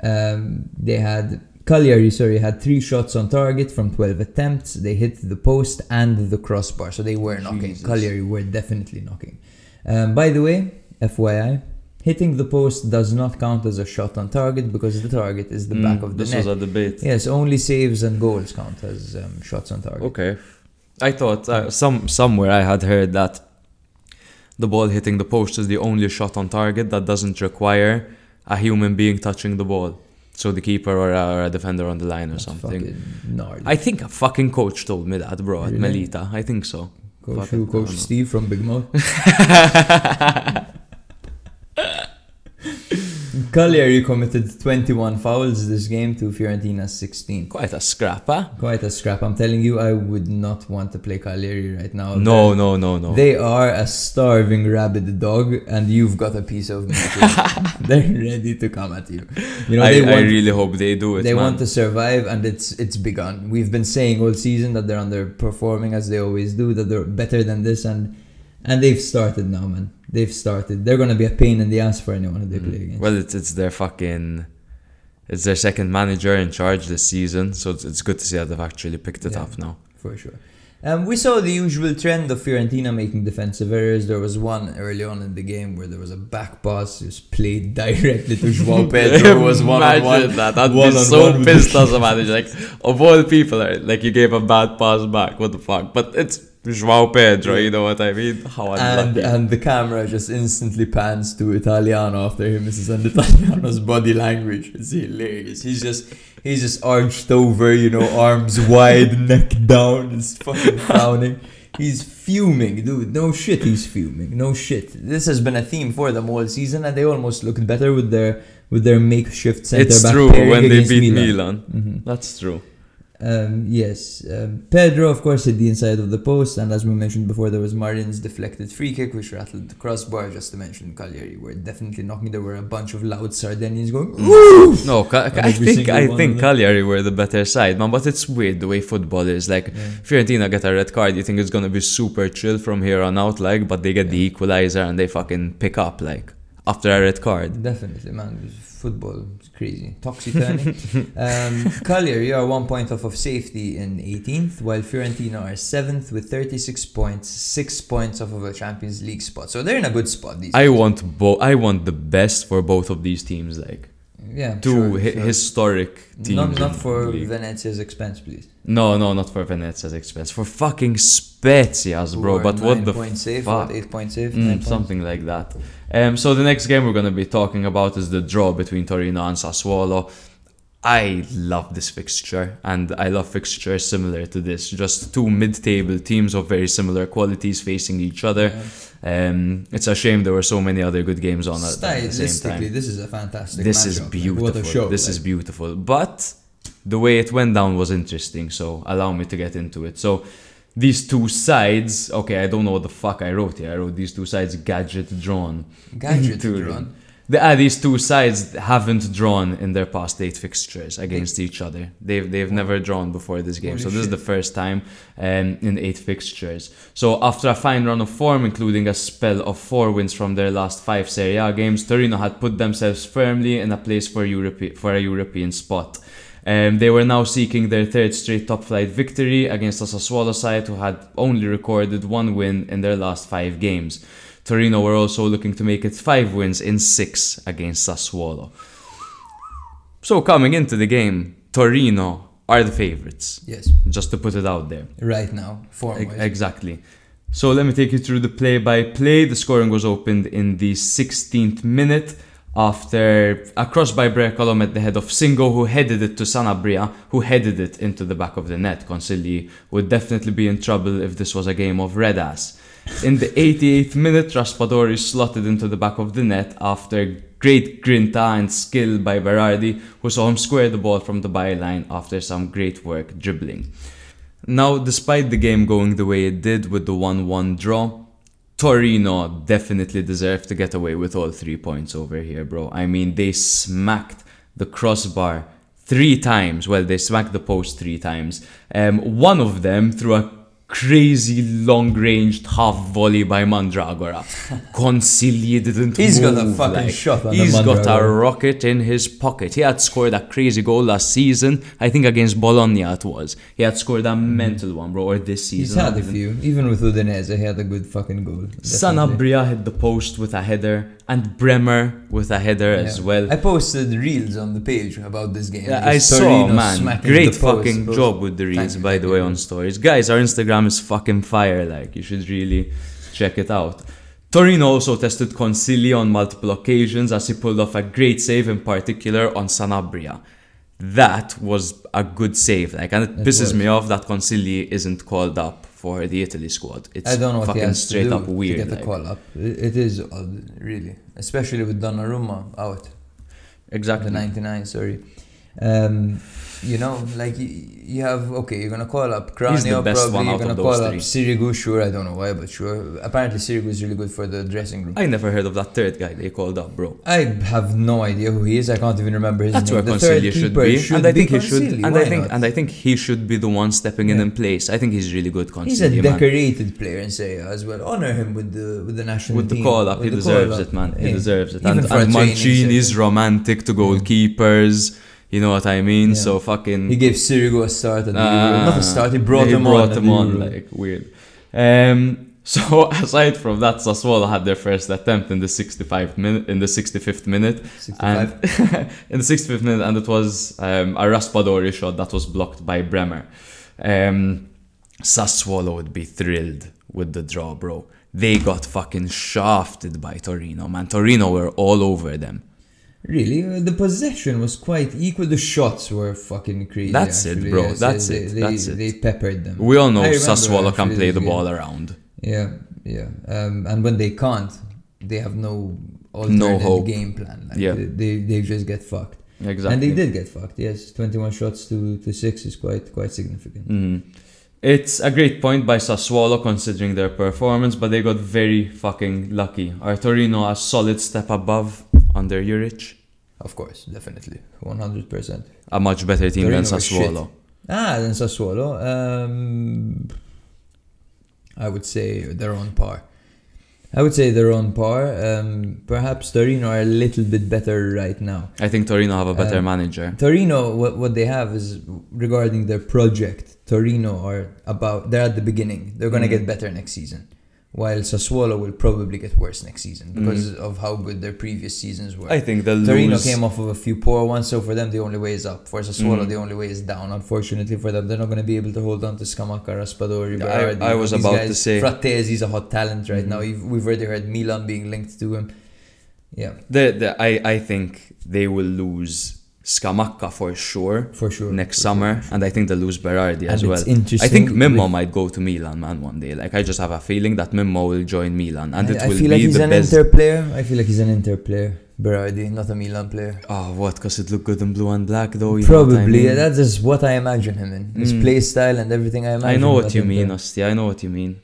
Um, they had... Cagliari, sorry, had three shots on target from twelve attempts. They hit the post and the crossbar, so they were knocking. Jesus. Cagliari were definitely knocking. Um, by the way, F Y I, hitting the post does not count as a shot on target because the target is the mm, back of the this net. This was a debate. Yes, only saves and goals count as um, shots on target. Okay. I thought, uh, some somewhere I had heard that the ball hitting the post is the only shot on target that doesn't require a human being touching the ball. So the keeper or a, or a defender on the line or That's something. I think a fucking coach told me that, bro, really? At Melita. I think so. Coach who? Coach Steve from Big Mouth? Cagliari committed twenty-one fouls this game to Fiorentina's sixteen. Quite a scrap, huh? Quite a scrap. I'm telling you, I would not want to play Cagliari right now. No, no, no, no. They are a starving rabid dog, and you've got a piece of meat. They're ready to come at you. You know, I, they want, I really hope they do it. They man. want to survive, and it's it's begun. We've been saying all season that they're underperforming as they always do, that they're better than this, and and they've started now, man. They've started. They're gonna be a pain in the ass for anyone that they play against. Well, it's it's their fucking, it's their second manager in charge this season, so it's, it's good to see that they've actually picked it yeah, up now. For sure. Um, we saw the usual trend of Fiorentina making defensive errors. There was one early on in the game where there was a back pass just played directly to João Pedro. It was one on one. That I'd be so pissed as a manager. Like, of all people, like, you gave a bad pass back. What the fuck? But it's João Pedro, you know what I mean? How and, and the camera just instantly pans to Italiano after he misses, and Italiano's body language is hilarious. He's just he's just arched over, you know, arms wide, neck down, is fucking frowning. He's fuming, dude. No shit, he's fuming. No shit. This has been a theme for them all season, and they almost looked better with their with their makeshift center back. It's true when they beat Milan. Milan. Mm-hmm. That's true. Um, yes, um, Pedro, of course, hit the inside of the post, and as we mentioned before, there was Marin's deflected free kick, which rattled the crossbar. Just to mention, Cagliari were definitely knocking. There were a bunch of loud Sardinians going, woof! No, Ca- I think I think Cagliari were the better side, man, but it's weird the way football is. Like, yeah. Fiorentina get a red card, you think it's gonna be super chill from here on out, like, but they get yeah. the equalizer and they fucking pick up, like, after a red card. Definitely, man. Football, it's crazy. Topsy-turvy. um, Cagliari are one point off of safety in eighteenth, while Fiorentina are seventh with thirty-six points, six points off of a Champions League spot. So they're in a good spot. These I guys. want bo- I want the best for both of these teams. Like, yeah, two sure, hi- sure. historic teams. Not, not for Venezia's expense, please. No, no, not for Venezia's expense. For fucking Spezia's, bro. But nine what the point safe, fuck? Eight point safe, mm, nine something points. Like that. Um, so the next game we're going to be talking about is the draw between Torino and Sassuolo. I love this fixture, and I love fixtures similar to this. Just two mid-table teams of very similar qualities facing each other. Yeah. Um, it's a shame there were so many other good games on at, at the same time. This is a fantastic This matchup. is beautiful. Like, what a show, this like. is beautiful. But the way it went down was interesting, so allow me to get into it. So these two sides, okay, I don't know what the fuck I wrote here. I wrote these two sides gadget drawn. Gadget drawn? The, ah, these two sides haven't drawn in their past eight fixtures against they, each other. They've they've wow. never drawn before this game. Holy so this shit. is the first time um, in eight fixtures. So after a fine run of form, including a spell of four wins from their last five Serie A games, Torino had put themselves firmly in a place for Europe- for a European spot. Um, they were now seeking their third straight top flight victory against a Sassuolo side who had only recorded one win in their last five games. Torino were also looking to make it five wins in six against Sassuolo. So coming into the game, Torino are the favourites. Yes. Just to put it out there. Right now, form-wise. E- exactly. So let me take you through the play-by-play. The scoring was opened in the sixteenth minute, after a cross by Brecolo met the head of Singo, who headed it to Sanabria, who headed it into the back of the net. Consigli would definitely be in trouble if this was a game of red ass. In the eighty-eighth minute, Raspadori slotted into the back of the net after great grinta and skill by Berardi, who saw him square the ball from the byline after some great work dribbling. Now, despite the game going the way it did with the one one draw, Torino definitely deserved to get away with all three points over here, bro. I mean, they smacked the crossbar three times. Well, they smacked the post three times. Um, one of them through a crazy long-ranged half-volley by Mandragora. Consigli didn't he's move. He's got a fucking like, shot on He's got a rocket in his pocket. He had scored a crazy goal last season. I think against Bologna it was. He had scored a mm-hmm. mental one, bro, or this season. He's had a few. Even with Udinese, he had a good fucking goal. Definitely. Sanabria hit the post with a header. And Bremer with a header yeah. as well. I posted reels on the page about this game. Yeah, I Torino saw, man. Great post, fucking post. job with the reels, Thank by you. the way, on stories. Guys, our Instagram is fucking fire. Like, you should really check it out. Torino also tested Consigli on multiple occasions as he pulled off a great save, in particular on Sanabria. That was a good save. Like, and it, it pisses was. me off that Consigli isn't called up for the Italy squad. It's I don't know what fucking he has straight to do up weird. To get like. a call up. It is odd, really, especially with Donnarumma out. Exactly. The ninety-nine, sorry. Um, you know, like you, you have okay, you're gonna call up Cranio probably. You're gonna call three. up Sirigu, sure. I don't know why, but sure. Apparently, Sirigu is really good for the dressing room. I never heard of that third guy they called up, bro. I have no idea who he is. I can't even remember his That's name. That's where Consigli should be, should and I think be he should. Consigli. And why I think not? and I think he should be the one stepping yeah. in in place. I think he's really good. Consigli, he's a decorated man. player in Serie A as well. Honor him with the with the national with team. With the call up, he deserves it, man. He deserves it. And Mancini's romantic to goalkeepers. You know what I mean? Yeah. So fucking... He gave Sirigu a start. At the uh, Not a start, he brought he him brought on. brought him on, like, weird. Um, so, aside from that, Sassuolo had their first attempt in the sixty-fifth minute. In the sixty-fifth minute. sixty-five And in the sixty-fifth minute, and it was um, a Raspadori shot that was blocked by Bremer. Um, Sassuolo would be thrilled with the draw, bro. They got fucking shafted by Torino, man. Torino were all over them. Really, the possession was quite equal. The shots were fucking crazy. That's actually. it, bro. Yes, That's they, it. They, That's they, it. They peppered them. We all know Sassuolo can play the game. ball around. Yeah, yeah. Um, and when they can't, they have no alternate no game plan. Like, yeah. They they just get fucked. Exactly. And they did get fucked. Yes, twenty-one shots to, to six is quite quite significant. Mm. It's a great point by Sassuolo considering their performance, but they got very fucking lucky. Are Torino a solid step above? Under Juric? Of course, definitely. one hundred percent. A much better team Torino than Sassuolo. Ah, than Sassuolo. Um, I would say they're on par. I would say they're on par. Um, perhaps Torino are a little bit better right now. I think Torino have a better um, manager. Torino, what, what they have is, regarding their project, Torino are about, they're at the beginning. They're going to mm. get better next season. While Sassuolo will probably get worse next season because mm. of how good their previous seasons were. I think they'll Torino lose. came off of a few poor ones, so for them the only way is up. For Sassuolo mm. the only way is down. Unfortunately for them, they're not going to be able to hold on to Scamacca, Raspadori, yeah, I, I was about guys. to say Fratesi's a hot talent right mm. now. We've already heard Milan being linked to him. Yeah, the, the, I, I think they will lose Scamacca for sure, for sure next for summer, sure, sure. and I think they'll lose Berardi and as well. I think Mimmo with... might go to Milan, man, one day. Like, I just have a feeling that Mimmo will join Milan, and I, it will I feel be like he's the an best. Inter player. I feel like he's an Inter player, Berardi, not a Milan player. Oh, what? Because it looked good in blue and black, though. You Probably know I mean? That's just what I imagine him in. His mm. play style and everything. I imagine. I know what you mean, Ostia. I know what you mean.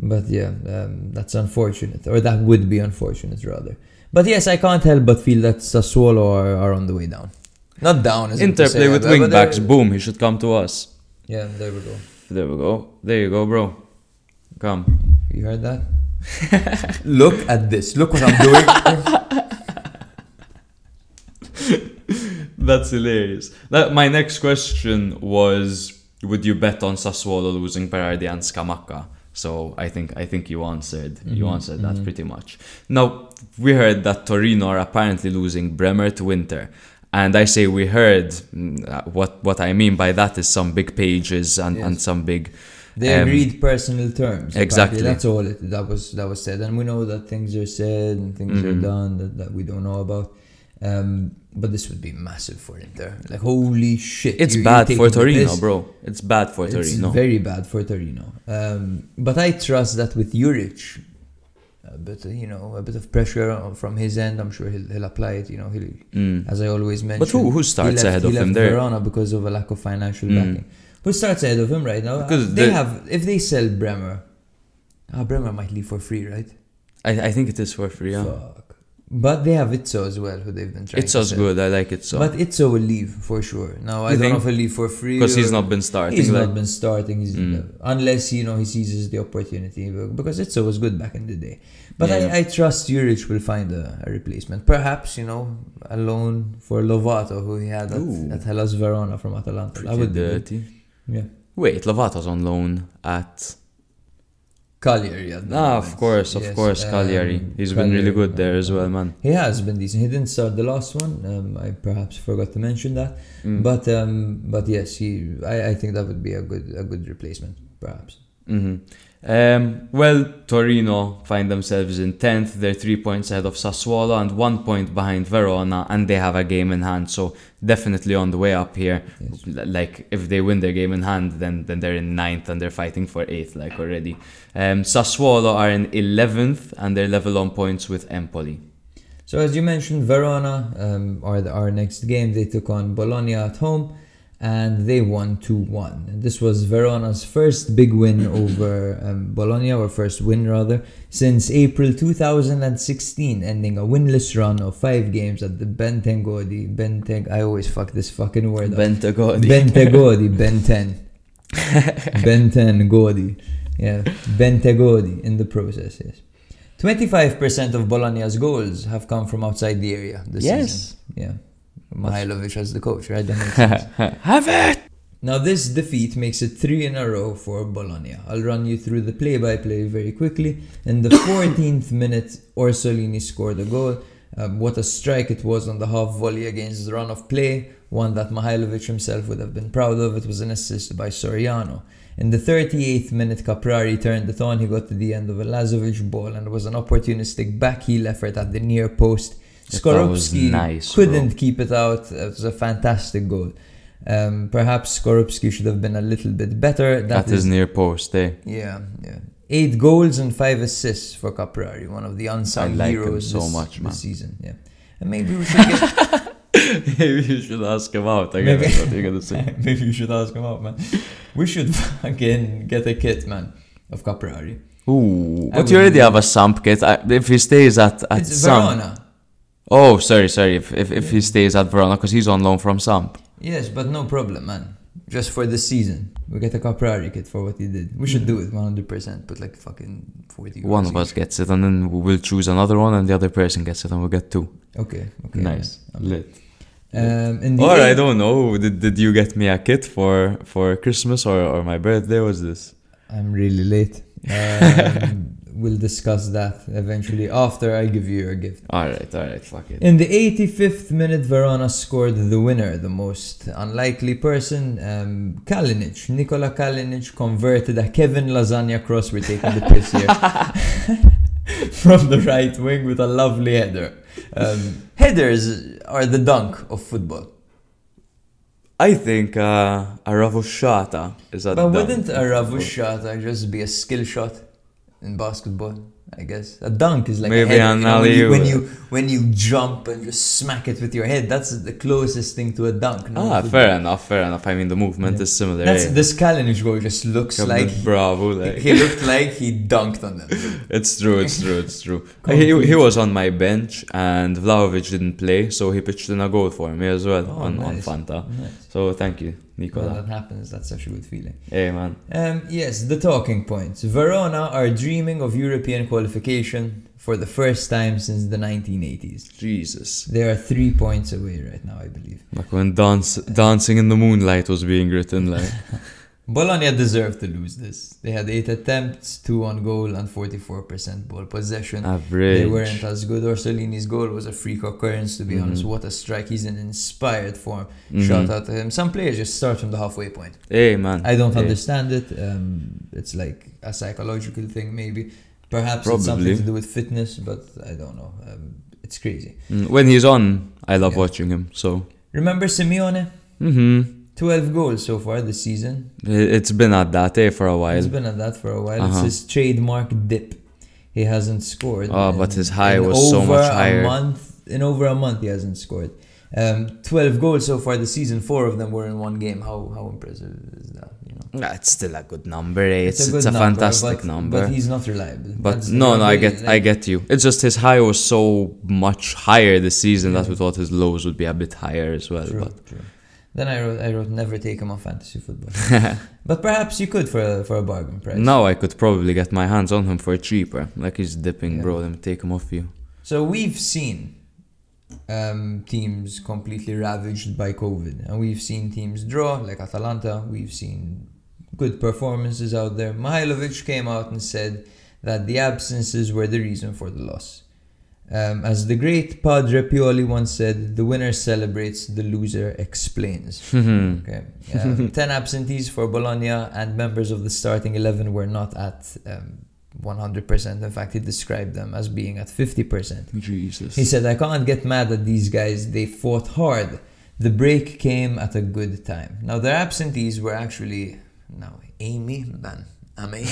But yeah, um, that's unfortunate, or that would be unfortunate rather. But yes, I can't help but feel that Sassuolo are, are on the way down. Not down, as Interplay with wing backs, boom, he should come to us. Yeah, there we go. There we go. There you go, bro. Come. You heard that? Look at this. Look what I'm doing. That's hilarious. That, my next question was, would you bet on Sassuolo losing Berardi and Scamacca? So I think I think you answered mm-hmm. you answered that mm-hmm. pretty much. Now, we heard that Torino are apparently losing Bremer to Inter. And I say we heard, uh, what what I mean by that is some big pages and, yes. and some big... They um, agreed personal terms. Exactly. Apparently. That's all it, that was that was said. And we know that things are said and things mm-hmm. are done that, that we don't know about. Um, but this would be massive for Inter. Like, holy shit. It's you're, bad you're for Torino, this. bro. It's bad for it's Torino. It's very bad for Torino. Um, but I trust that with Juric... A bit, you know, a bit of pressure from his end. I'm sure he'll, he'll apply it. You know, he'll, mm. as I always mention. But who who starts left, ahead of him there? Verona because of a lack of financial mm. backing. Who starts ahead of him right now? Because they have, if they sell Bremer, oh, Bremer might leave for free, right? I, I think it is for free, yeah. Fuck. But they have Itzo as well, who they've been trying Itzo's to sell. Good, I like Itzo. But Itzo will leave for sure. Now, I you don't think? know if he'll leave for free. Because he's not been starting. He's like, not been starting. He's mm. Unless, you know, he seizes the opportunity. Because Itzo was good back in the day. But yeah. I, I trust Juric will find a, a replacement. Perhaps, you know, a loan for Lovato, who he had at, at Hellas Verona from Atalanta. Pretty I would dirty. Yeah. Wait, Lovato's on loan at... Cagliari. Ah, of course, of yes, course, um, Cagliari. He's Cagliari, been really good there as well, man. He has been decent. He didn't start the last one. Um, I perhaps forgot to mention that. Mm. But um, but yes, he. I, I think that would be a good a good replacement, perhaps. Mm-hmm. Um, well, Torino find themselves in tenth. They're three points ahead of Sassuolo and one point behind Verona, and they have a game in hand. So definitely on the way up here. Yes. Like if they win their game in hand, then then they're in ninth and they're fighting for eighth, like already. Um, Sassuolo are in eleventh and they're level on points with Empoli. So as you mentioned, Verona um, or the, our next game, they took on Bologna at home. And they won two one. This was Verona's first big win over um, Bologna, or first win rather, since April twenty sixteen, ending a winless run of five games at the Bentegodi. Benteg. I always fuck this fucking word up. Bentegodi. Bentegodi. Benten. Benten Godi. Yeah. Bentegodi in the process, yes. twenty-five percent of Bologna's goals have come from outside the area this yes. season. Yes. Yeah. Mihailovic as the coach, right? That makes sense. Have it! Now this defeat makes it three in a row for Bologna. I'll run you through the play-by-play very quickly. In the fourteenth minute, Orsolini scored a goal. Um, what a strike it was on the half-volley against the run of play. One that Mihailovic himself would have been proud of. It was an assist by Soriano. In the thirty-eighth minute, Caprari turned it on. He got to the end of a Lazovic ball and it was an opportunistic backheel effort at the near post. Skorupski nice, couldn't bro. keep it out. It was a fantastic goal. Um, perhaps Skorupski should have been a little bit better. That is near post, eh? Yeah, yeah. Eight goals and five assists for Caprari, one of the unsung like heroes so this, much, this season. Yeah, and maybe we should get... maybe you should ask him out. I guess what you're gonna say. Maybe you should ask him out, man. We should again get a kit, man, of Caprari. Ooh, I but you already have a Samp kit. I, if he stays at at it's Samp. Verona. Oh, sorry, sorry, if if, if yeah. he stays at Verona, because he's on loan from Samp. Yes, but no problem, man. Just for the season. We get a Caprari kit for what he did. We should do it one hundred percent, put like fucking forty. One of us gets it, and then we'll choose another one, and the other person gets it, and we'll get two. Okay, okay. Nice, okay. Lit. Um, or eight- I don't know, did did you get me a kit for, for Christmas or, or my birthday? Was this? I'm really late. Um, we'll discuss that eventually after I give you your gift. Alright, alright, fuck it. In the eighty-fifth minute, Verona scored the winner, the most unlikely person. Um, Kalinic, Nikola Kalinic converted a Kevin Lasagna cross. We're taking the piss here. From the right wing with a lovely header. Um, headers are the dunk of football. I think uh, a ravusciata is a but dunk. But wouldn't a ravusciata just be a skill shot? In basketball, I guess. A dunk is like maybe a head, you know, when, you, when, you, when you jump and just smack it with your head. That's the closest thing to a dunk. No? Ah, fair enough, fair enough. I mean, the movement yeah. is similar. That's, eh? This Kalinic goal just looks Come like... He, bravo. Like. He looked like he dunked on them. It's true, it's true, it's true. he, he was on my bench and Vlahovic didn't play, so he pitched in a goal for me as well oh, on, nice. on Fanta. Nice. So thank you. Nicola. Well, that happens, that's such a good feeling. Hey, man. Um, yes, the talking points. Verona are dreaming of European qualification for the first time since the nineteen eighties. Jesus. They are three points away right now, I believe. Like when dance, Dancing in the Moonlight was being written. like. Bologna deserved to lose this. They had eight attempts, two on goal and forty-four percent ball possession. Average. They weren't as good. Orsolini's goal was a freak occurrence, to be mm-hmm. honest. What a strike. He's in inspired form. Mm-hmm. Shout out to him. Some players just start from the halfway point. Hey, man. I don't hey. understand it. Um, it's like a psychological thing, maybe. Perhaps Probably. It's something to do with fitness, but I don't know. Um, it's crazy. When he's on, I love yeah. watching him. So remember Simeone? Mm-hmm. twelve goals so far this season. It's been at that eh, for a while. It's been at that for a while. Uh-huh. It's his trademark dip. He hasn't scored. Oh, in, but his high was so much higher. A month, in over a month, he hasn't scored. Um, twelve goals so far this season, four of them were in one game. How how impressive is that? You know, nah, it's still a good number. Eh? It's it's a, it's a number, fantastic but, number. But he's not reliable. But That's no, no, I get like, I get you. It's just his high was so much higher this season yeah. that we thought his lows would be a bit higher as well. True, but. true. Then I wrote, I wrote, never take him on fantasy football. But perhaps you could for a, for a bargain price. No, I could probably get my hands on him for cheaper. Like he's dipping, yeah. bro. Let me take him off you. So we've seen um, teams completely ravaged by COVID. And we've seen teams draw, like Atalanta. We've seen good performances out there. Mihailovic came out and said that the absences were the reason for the loss. Um, as the great Padre Pioli once said, the winner celebrates, the loser explains. Mm-hmm. Okay. Um, ten absentees for Bologna and members of the starting eleven were not at um, one hundred percent. In fact, he described them as being at fifty percent. Jesus. He said, I can't get mad at these guys. They fought hard. The break came at a good time. Now, their absentees were actually... Now, Amy Ban. Amy.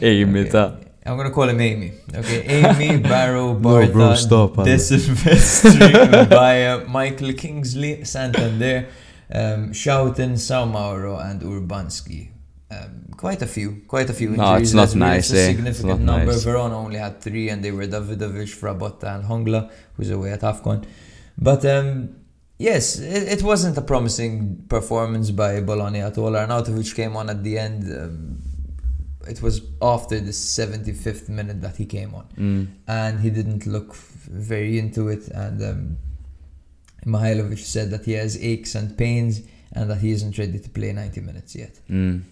Amy, okay. I'm going to call him Amy. Okay, Amy, Barrow, Barta, no, bro, De Silvestri, Ubaya, Michael Kingsley, Santander, um, Schouten, Saumauro, and Urbanski. Um, quite a few, quite a few injuries. No, it's not nice, eh? Significant number. Nice. Verona only had three, and they were Davidovic, Frabotta, and Hongla, who's away at AFCON. But... Um, Yes, it, it wasn't a promising performance by Bologna at all. Arnautovic came on at the end. Um, it was after the seventy-fifth minute that he came on. Mm. And he didn't look f- very into it. And um, Mihailovic said that he has aches and pains and that he isn't ready to play ninety minutes yet. Mm.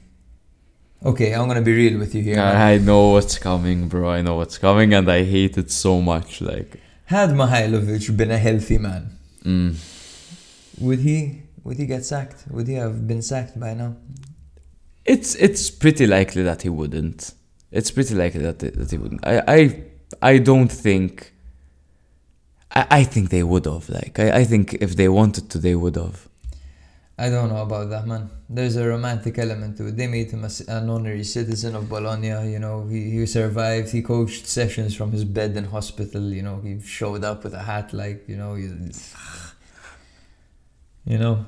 Okay, I'm going to be real with you here. I, I know what's coming, bro. I know what's coming and I hate it so much. Like, had Mihailovic been a healthy man... Mm. Would he would he get sacked? Would he have been sacked by now? It's it's pretty likely that he wouldn't. It's pretty likely that he, that he wouldn't. I I, I don't think. I, I think they would have. Like I, I think if they wanted to, they would have. I don't know about that, man. There's a romantic element to it. They made him a, an honorary citizen of Bologna. You know, he, he survived. He coached sessions from his bed in hospital. You know, he showed up with a hat, like you know. You, You know,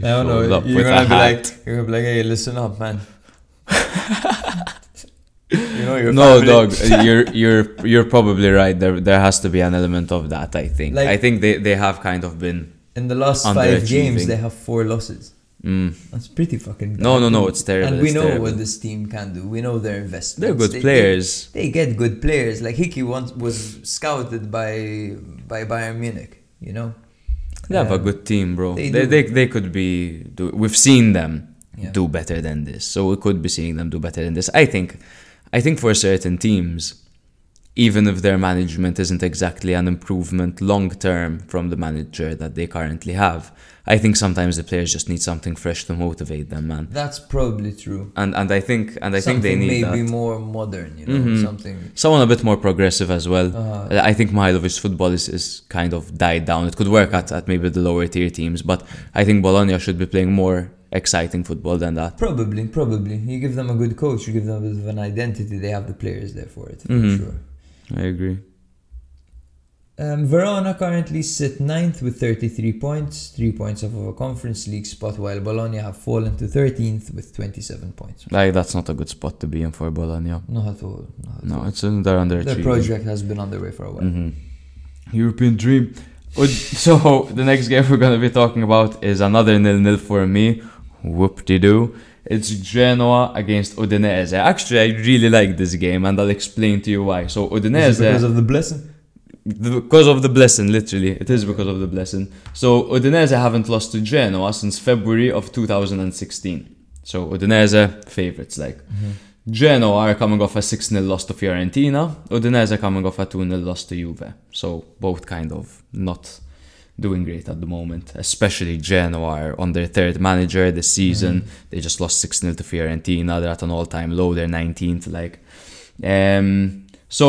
I don't know, you're gonna be like, you're gonna be like, hey, listen up, man. You know, your no, dog, you're you're you're probably right. There there has to be an element of that. I think. Like, I think they, they have kind of been in the last five games. They have four losses. Mm. That's pretty fucking bad. No, no, no, it's terrible. And we know terrible. what this team can do. We know their investments. They're good they, players. They, they get good players. Like Hickey once was scouted by by Bayern Munich. You know. They have um, a good team, bro. They they, they, they could be... Do, we've seen them yeah. do better than this. So we could be seeing them do better than this. I think I think for certain teams, even if their management isn't exactly an improvement long-term from the manager that they currently have, I think sometimes the players just need something fresh to motivate them, man. That's probably true. And and I think and I something think they need maybe that. more modern, you know, mm-hmm. something... Someone a bit more progressive as well. Uh-huh. I think Mihailovic's football is, is kind of died down. It could work at, at maybe the lower tier teams, but I think Bologna should be playing more exciting football than that. Probably, probably. You give them a good coach, you give them a bit of an identity, they have the players there for it, for mm-hmm. sure. I agree. Um, Verona currently sit ninth with thirty-three points, three points off of a Conference League spot, while Bologna have fallen to thirteenth with twenty-seven points. Like, that's not a good spot to be in for Bologna. Not at all. Not at no, all. It's they're underachieving. Their project has been underway for a while. Mm-hmm. European dream. So, the next game we're going to be talking about is another nil-nil for me. Whoop-de-doo. It's Genoa against Udinese. Actually, I really like this game, and I'll explain to you why. So, Udinese... Is it because of the blessing? The, because of the blessing, literally. It is because of the blessing. So, Udinese haven't lost to Genoa since February of two thousand sixteen. So, Udinese, favourites, like. Mm-hmm. Genoa are coming off a six-nil loss to Fiorentina. Udinese coming off a two-nil loss to Juve. So, both kind of not... doing great at the moment, especially Genoa on their third manager this season. Mm. They just lost six-nil to Fiorentina. They're at an all-time low. They're nineteenth. Like, um, so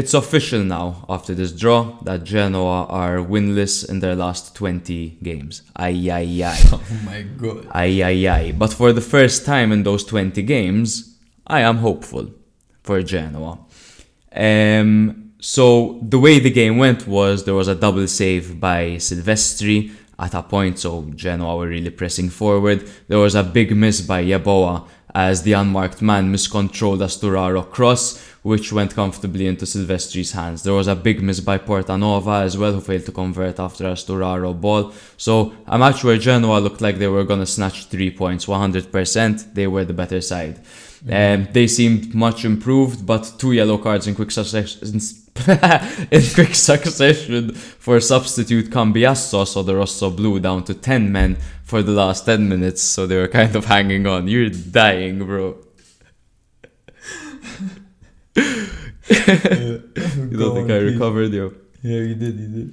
it's official now after this draw that Genoa are winless in their last twenty games. Ay ay ay. Oh my god. Ay ay ay. But for the first time in those twenty games, I am hopeful for Genoa. Um. So the way the game went was there was a double save by Silvestri at a point, so Genoa were really pressing forward. There was a big miss by Yeboah as the unmarked man miscontrolled a Sturaro cross, which went comfortably into Silvestri's hands. There was a big miss by Portanova as well, who failed to convert after a Sturaro ball. So a match where Genoa looked like they were going to snatch three points, one hundred percent. They were the better side. Mm-hmm. Um, they seemed much improved, but two yellow cards in quick succession in quick succession for substitute Cambiasso, so the Rosso Blue down to ten men for the last ten minutes, so they were kind of hanging on. You're dying, bro. Yeah, you don't think on, I recovered, yo? Yeah, you did, you did.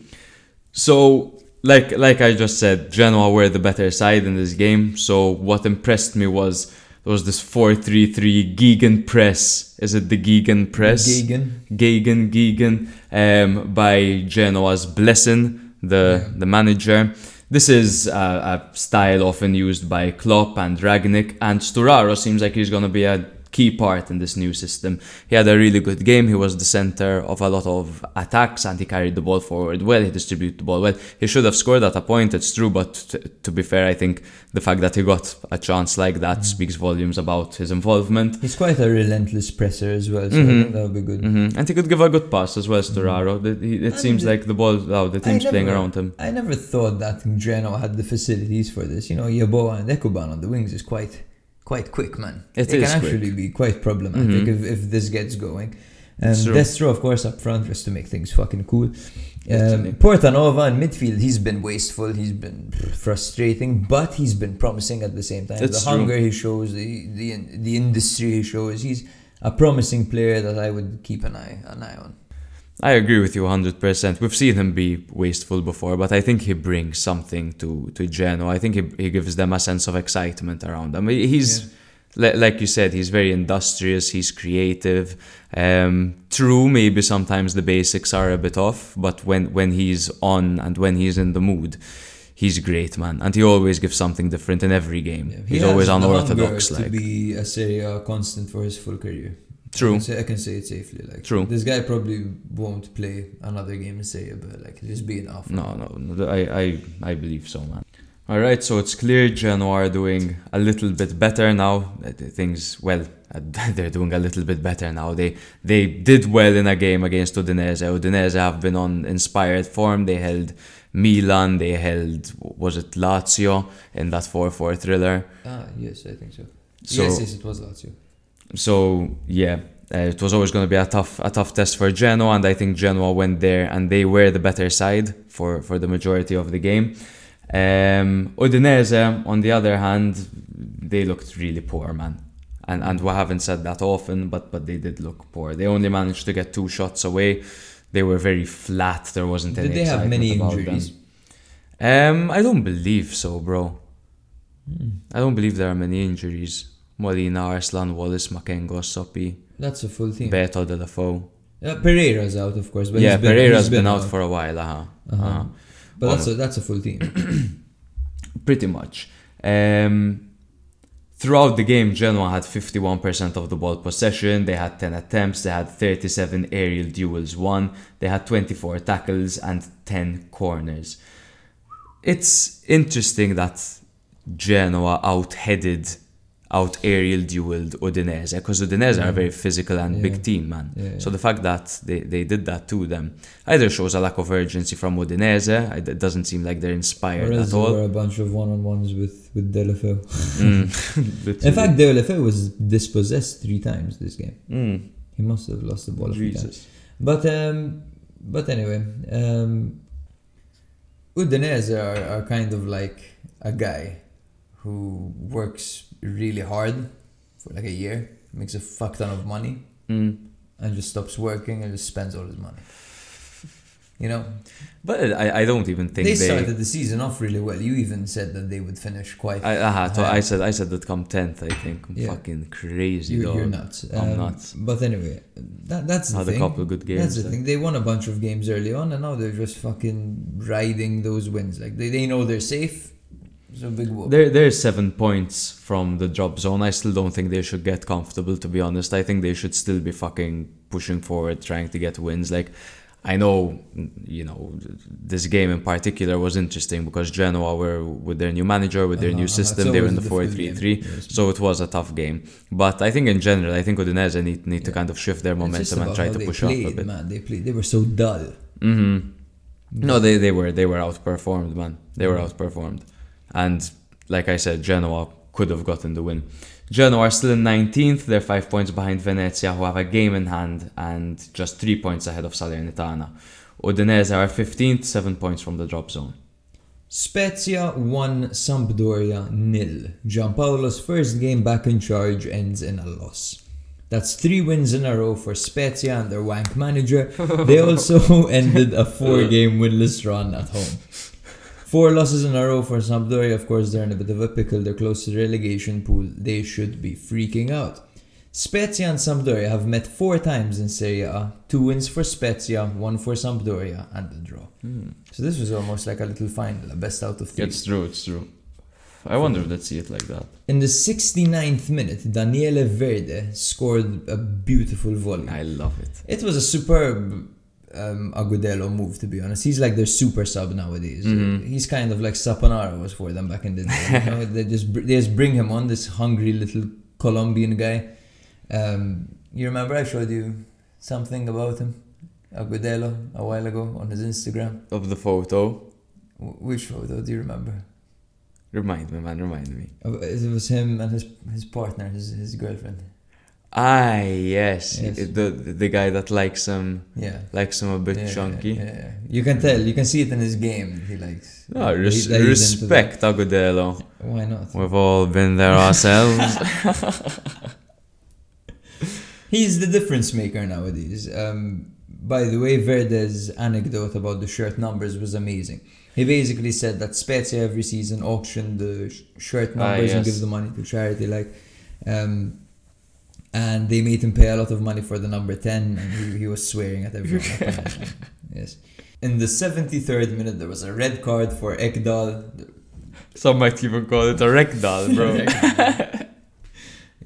So, like, like I just said, Genoa were the better side in this game, so what impressed me was there was this four three three Gegen Press. Is it the Gegen Press? Gegen. Gegen, Gegen, um, by Genoa's Blessin, the, yeah. the manager. This is a, a style often used by Klopp and Rangnick, and Sturaro seems like he's going to be a key part in this new system. He had a really good game. He was the center of a lot of attacks, and he carried the ball forward well. He distributed the ball well. He should have scored at a point, it's true, but t- to be fair, I think the fact that he got a chance like that mm. speaks volumes about his involvement. He's quite a relentless presser as well, so mm-hmm. I think that would be good. Mm-hmm. And he could give a good pass as well, Storaro. Mm-hmm. It, it seems mean, like the ball, oh, the team's never, playing around him. I never thought that Genoa had the facilities for this. You know, Yeboah and Ekuban on the wings is quite... quite quick, man. It, it is can actually quick. Be quite problematic mm-hmm. if, if this gets going. Um, Destro, of course, up front just to make things fucking cool. Um, Portanova in midfield, he's been wasteful, he's been frustrating, but he's been promising at the same time. It's the true. Hunger he shows, the, the the industry he shows, he's a promising player that I would keep an eye an eye on. I agree with you one hundred percent. We've seen him be wasteful before, but I think he brings something to, to Genoa. I think he he gives them a sense of excitement around them. He's, yeah. li- like you said, he's very industrious, he's creative. Um, true, maybe sometimes the basics are a bit off, but when, when he's on and when he's in the mood, he's great, man. And he always gives something different in every game. Yeah, he he's always unorthodox. Like to be a Serie A constant for his full career. True. I can, say, I can say it safely. Like, True. This guy probably won't play another game in Serie A, but like, just be enough. No, no, no I, I, I believe so, man. All right, so it's clear Genoa are doing a little bit better now. Things, well, they're doing a little bit better now. They they did well in a game against Udinese. Udinese have been on inspired form. They held Milan. They held, was it Lazio in that four four thriller? Ah, yes, I think so. so yes, yes, it was Lazio. So yeah, uh, it was always going to be a tough, a tough test for Genoa, and I think Genoa went there and they were the better side for, for the majority of the game. Um, Udinese, on the other hand, they looked really poor, man, and and we haven't said that often, but but they did look poor. They only managed to get two shots away. They were very flat. There wasn't any. Did they have many injuries? Um, I don't believe so, bro. Mm. I don't believe there are many injuries. Molina, Arslan, Wallace, Makengo, Sopi. That's a full team. Beto, Delafoe. Uh, Pereira's out, of course. But yeah, he's been, Pereira's he's been, been out, out for a while. Uh-huh. Uh-huh. Uh-huh. But well, that's, a, that's a full team. Pretty much. Um, throughout the game, Genoa had fifty-one percent of the ball possession. They had ten attempts. They had thirty-seven aerial duels won. They had twenty-four tackles and ten corners. It's interesting that Genoa out-headed out aerial dueled Udinese, because Udinese yeah. are a very physical and yeah. big team, man. Yeah, yeah. So the fact that they, they did that to them either shows a lack of urgency from Udinese. It doesn't seem like they're inspired or at all. There were a bunch of one-on-ones with, with Delafoe. Mm. In fact, Delafoe was dispossessed three times this game. Mm. He must have lost the ball a few times. But, um, but anyway, um, Udinese are, are kind of like a guy who works really hard for like a year, makes a fuck ton of money, mm. and just stops working and just spends all his money. You know? But I, I don't even think they, they started the season off really well. You even said that they would finish quite I, uh-huh, so I said I said that come tenth, I think. I'm yeah. fucking crazy, you're, though. You're nuts. I'm um, nuts. But anyway, that, that's the Had thing. Had a couple of good games. That's the so. thing. They won a bunch of games early on, and now they're just fucking riding those wins. Like, they, they know they're safe. It's a big whoop. They're, they're seven points from the drop zone. I still don't think they should get comfortable, to be honest. I think they should still be fucking pushing forward, trying to get wins. Like, I know, you know, this game in particular was interesting because Genoa were with their new manager, with their uh, new system. They were in the four three three, yes, so it was a tough game. But I think in general, I think Udinese need need yeah. to kind of shift their momentum and try to push played, off a bit. Man, they played. They were so dull. Mm-hmm. No, they, they were they were outperformed, man. They were outperformed, and like I said, Genoa could have gotten the win. Genoa are still in nineteenth, they're five points behind Venezia, who have a game in hand, and just three points ahead of Salernitana. Udinese are fifteenth, seven points from the drop zone. Spezia won, Sampdoria nil. Gianpaolo's first game back in charge ends in a loss. That's three wins in a row for Spezia and their wank manager. They also ended a four-game winless run at home. Four losses in a row for Sampdoria. Of course, they're in a bit of a pickle. They're close to the relegation pool. They should be freaking out. Spezia and Sampdoria have met four times in Serie A. Two wins for Spezia, one for Sampdoria, and a draw. Mm. So this was almost like a little final, a best out of three. It's true, it's true. I wonder if they'd see it like that. In the sixty-ninth minute, Daniele Verde scored a beautiful volley. I love it. It was a superb... Um, Agudelo move, to be honest. He's like their super sub nowadays. Mm-hmm. He's kind of like Saponara was for them back in the day. You know? they just they just bring him on, this hungry little Colombian guy. Um, you remember I showed you something about him, Agudelo, a while ago on his Instagram. Of the photo. W- which photo do you remember? Remind me, man. Remind me. It was him and his his partner, his his girlfriend. Ah, yes, yes. The, the guy that likes him, yeah. likes him a bit yeah, chunky. Yeah, yeah, yeah. You can tell, you can see it in his game that he likes. No, res- he respect Agudelo. Why not? We've all been there ourselves. He's the difference maker nowadays. Um, by the way, Verde's anecdote about the shirt numbers was amazing. He basically said that Spezia every season auction the sh- shirt numbers ah, yes. and give the money to charity. Like... Um, And they made him pay a lot of money for the number ten, and he, he was swearing at everyone. Yes. In the seventy-third minute, there was a red card for Ekdal. Some might even call it a Rekdal, bro.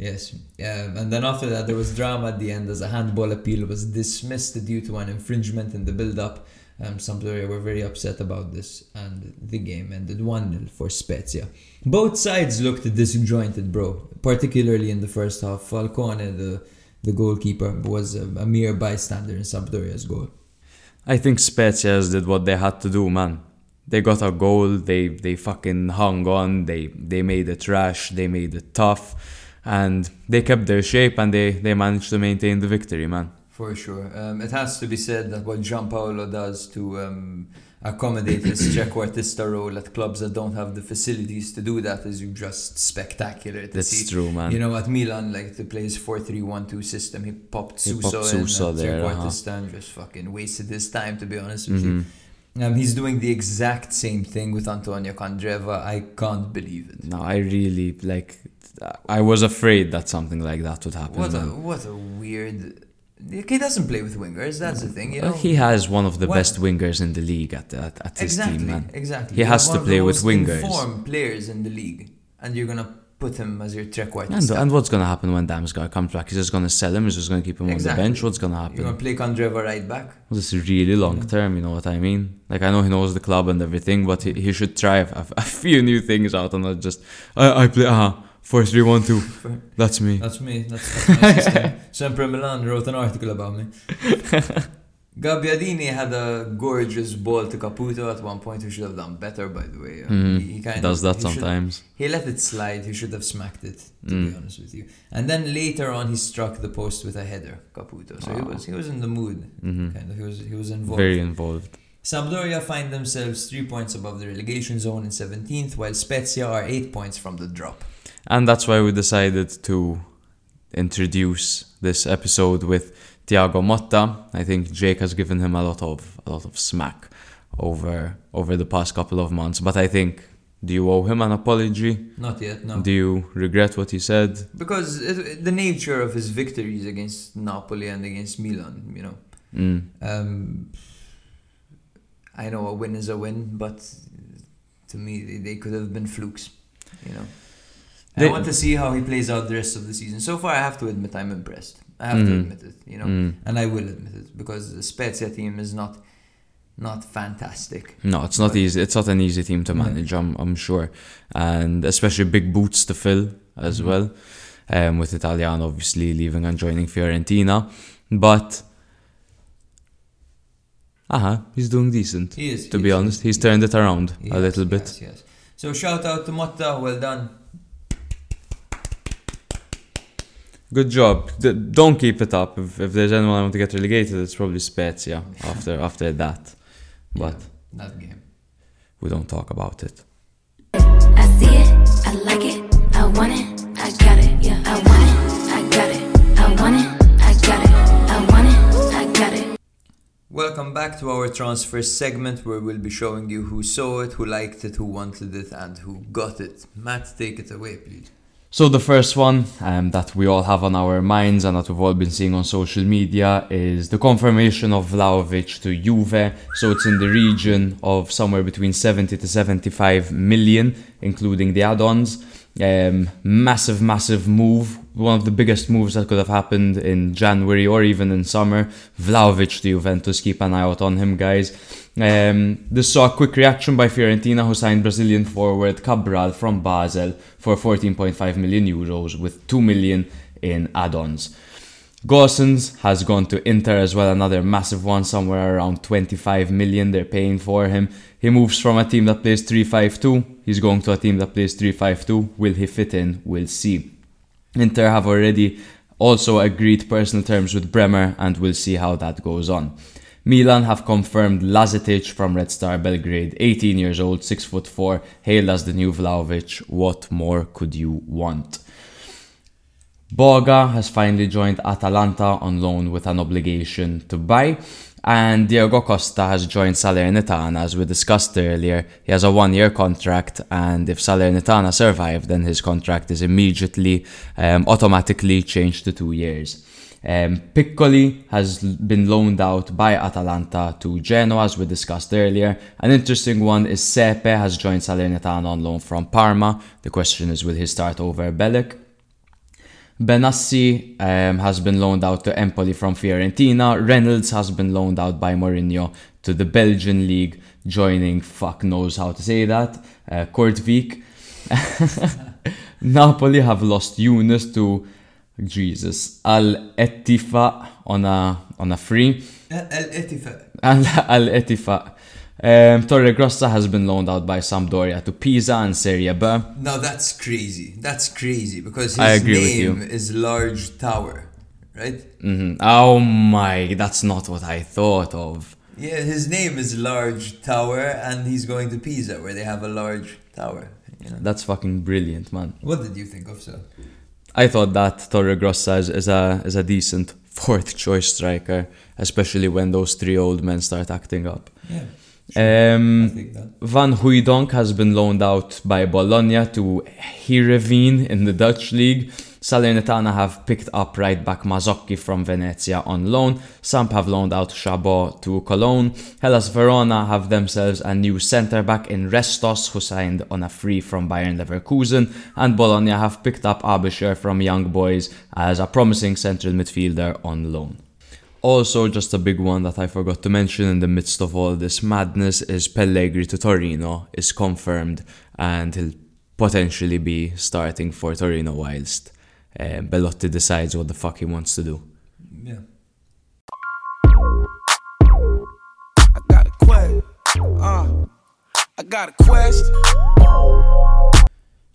Yes. Um, and then after that, there was drama at the end as a handball appeal was dismissed due to an infringement in the build-up. Um, Sampdoria were very upset about this, and the game ended one nil for Spezia. Both sides looked disjointed, bro, particularly in the first half. Falcone, the, the goalkeeper, was a, a mere bystander in Sampdoria's goal. I think Spezia did what they had to do, man. They got a goal, they, they fucking hung on, they, they made it rash, they made it tough, and they kept their shape, and they, they managed to maintain the victory, man. For sure. Um, it has to be said that what Gianpaolo does to um, accommodate his Džeko artista role at clubs that don't have the facilities to do that is just spectacular to That's see. That's true, man. You know, at Milan, like, to play his four three one two system, he popped he Suso popped in Suso and Džeko artista uh-huh. and just fucking wasted his time, to be honest with mm-hmm. you. Um, he's doing the exact same thing with Antonio Candreva. I can't believe it. No, I really, like, I was afraid that something like that would happen. What a, what a weird... He doesn't play with wingers, that's the thing, you know. He has one of the one, best wingers in the league at at, at his exactly, team, man. Exactly. He, he has to play with wingers. One of the most informed players in the league, and you're going to put him as your Trek White. And, and what's going to happen when Damsgaard comes back? He's just going to sell him, he's just going to keep him exactly. on the bench. What's going to happen? You're going to play Candreva right back? Well, this is really long yeah. term, you know what I mean? Like, I know he knows the club and everything, but he, he should try a, a few new things out and not just, I, I play, uh uh-huh. four three one two. That's me. That's me. That's, that's my system. Sempre Milan wrote an article about me. Gabbiadini had a gorgeous ball to Caputo at one point. He should have done better, by the way. Mm-hmm. He, he kind does of, that he sometimes. Should, he let it slide. He should have smacked it, to mm. be honest with you. And then later on, he struck the post with a header, Caputo. So wow. he was he was in the mood. Mm-hmm. Kind of. He was he was involved. Very involved. Sampdoria find themselves three points above the relegation zone in seventeenth, while Spezia are eight points from the drop. And that's why we decided to introduce this episode with Thiago Motta. I think Jake has given him a lot of a lot of smack over over the past couple of months. But I think, do you owe him an apology? Not yet, no. Do you regret what he said? Because it, the nature of his victories against Napoli and against Milan, you know. Mm. Um, I know a win is a win, but... to me, they could have been flukes, you know. They, I want to see how he plays out the rest of the season. So far, I have to admit I'm impressed. I have mm. to admit it, you know, mm. and I will admit it, because the Spezia team is not not fantastic. No, it's not easy. It's not an easy team to manage. Yeah. I'm I'm sure, and especially big boots to fill as mm-hmm. well, um, with Italiano obviously leaving and joining Fiorentina, but. Uh-huh, he's doing decent. He is. To he be is, honest, he's he turned is. it around yes, a little bit. Yes, yes. So shout out to Motta, well done. Good job. D- don't keep it up. If, if there's anyone I want to get relegated, it's probably Spezia after after that. But yeah, that game, we don't talk about it. I see it. I like it. I want it. I got it. Yeah, I want it. I got it. I want it. I got it. I want it. I got it. Welcome back to our transfer segment, where we'll be showing you who saw it, who liked it, who wanted it, and who got it. Matt, take it away, please. So the first one um, that we all have on our minds and that we've all been seeing on social media is the confirmation of Vlahovic to Juve. So it's in the region of somewhere between seventy to seventy-five million, including the add-ons. Um, massive, massive move. One of the biggest moves that could have happened in January or even in summer. Vlahovic to Juventus, keep an eye out on him, guys. Um, this saw a quick reaction by Fiorentina, who signed Brazilian forward Cabral from Basel for fourteen point five million euros, with two million in add-ons. Gosens has gone to Inter as well, another massive one, somewhere around twenty-five million they're paying for him. He moves from a team that plays three five two, he's going to a team that plays three five two. Will he fit in? We'll see. Inter have already also agreed personal terms with Bremer, and we'll see how that goes on. Milan have confirmed Lazetic from Red Star Belgrade, eighteen years old, six foot four, hailed as the new Vlahovic. What more could you want? Boga has finally joined Atalanta on loan with an obligation to buy. And Diego Costa has joined Salernitana, as we discussed earlier. He has a one-year contract, and if Salernitana survive, then his contract is immediately, um, automatically changed to two years. Um, Piccoli has been loaned out by Atalanta to Genoa, as we discussed earlier. An interesting one is Sepe has joined Salernitana on loan from Parma. The question is, will he start over Belek? Benassi um, has been loaned out to Empoli from Fiorentina. Reynolds has been loaned out by Mourinho to the Belgian league, joining, fuck knows how to say that, uh, Kortwijk. Napoli have lost Younes to, Jesus, Al-Ettifa on a, on a free. Al-Ettifa. Al-Ettifa. Um, Torre Grossa has been loaned out by Sampdoria to Pisa and Serie B. Now that's crazy. That's crazy because his name is Large Tower, right? Mm-hmm. Oh my, that's not what I thought of. Yeah, his name is Large Tower and he's going to Pisa where they have a large tower. You know? That's fucking brilliant, man. What did you think of, sir? I thought that Torre Grossa is, is, a, is a decent fourth choice striker, especially when those three old men start acting up. Yeah. Um, Van Hooijdonk has been loaned out by Bologna to Heerenveen in the Dutch league. Salernitana have picked up right back Mazzocchi from Venezia on loan. Samp have loaned out Chabot to Cologne. Hellas Verona have themselves a new centre-back in Restos, who signed on a free from Bayern Leverkusen. And Bologna have picked up Abisher from Young Boys as a promising central midfielder on loan. Also, just a big one that I forgot to mention in the midst of all this madness is Pellegrini to Torino is confirmed, and he'll potentially be starting for Torino whilst uh, Belotti decides what the fuck he wants to do. Yeah. I got a quest. Uh, I got a quest.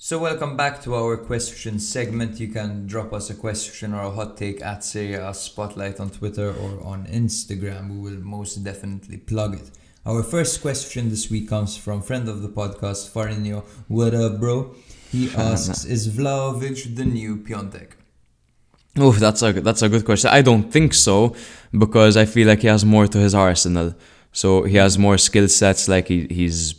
So welcome back to our question segment. You can drop us a question or a hot take at Serie A Spotlight on Twitter or on Instagram. We will most definitely plug it. Our first question this week comes from friend of the podcast, Farinio. What up, bro? He asks, is Vlahovic the new Piontek? Oh, that's a, that's a good question. I don't think so, because I feel like he has more to his arsenal. So he has more skill sets, like he, he's...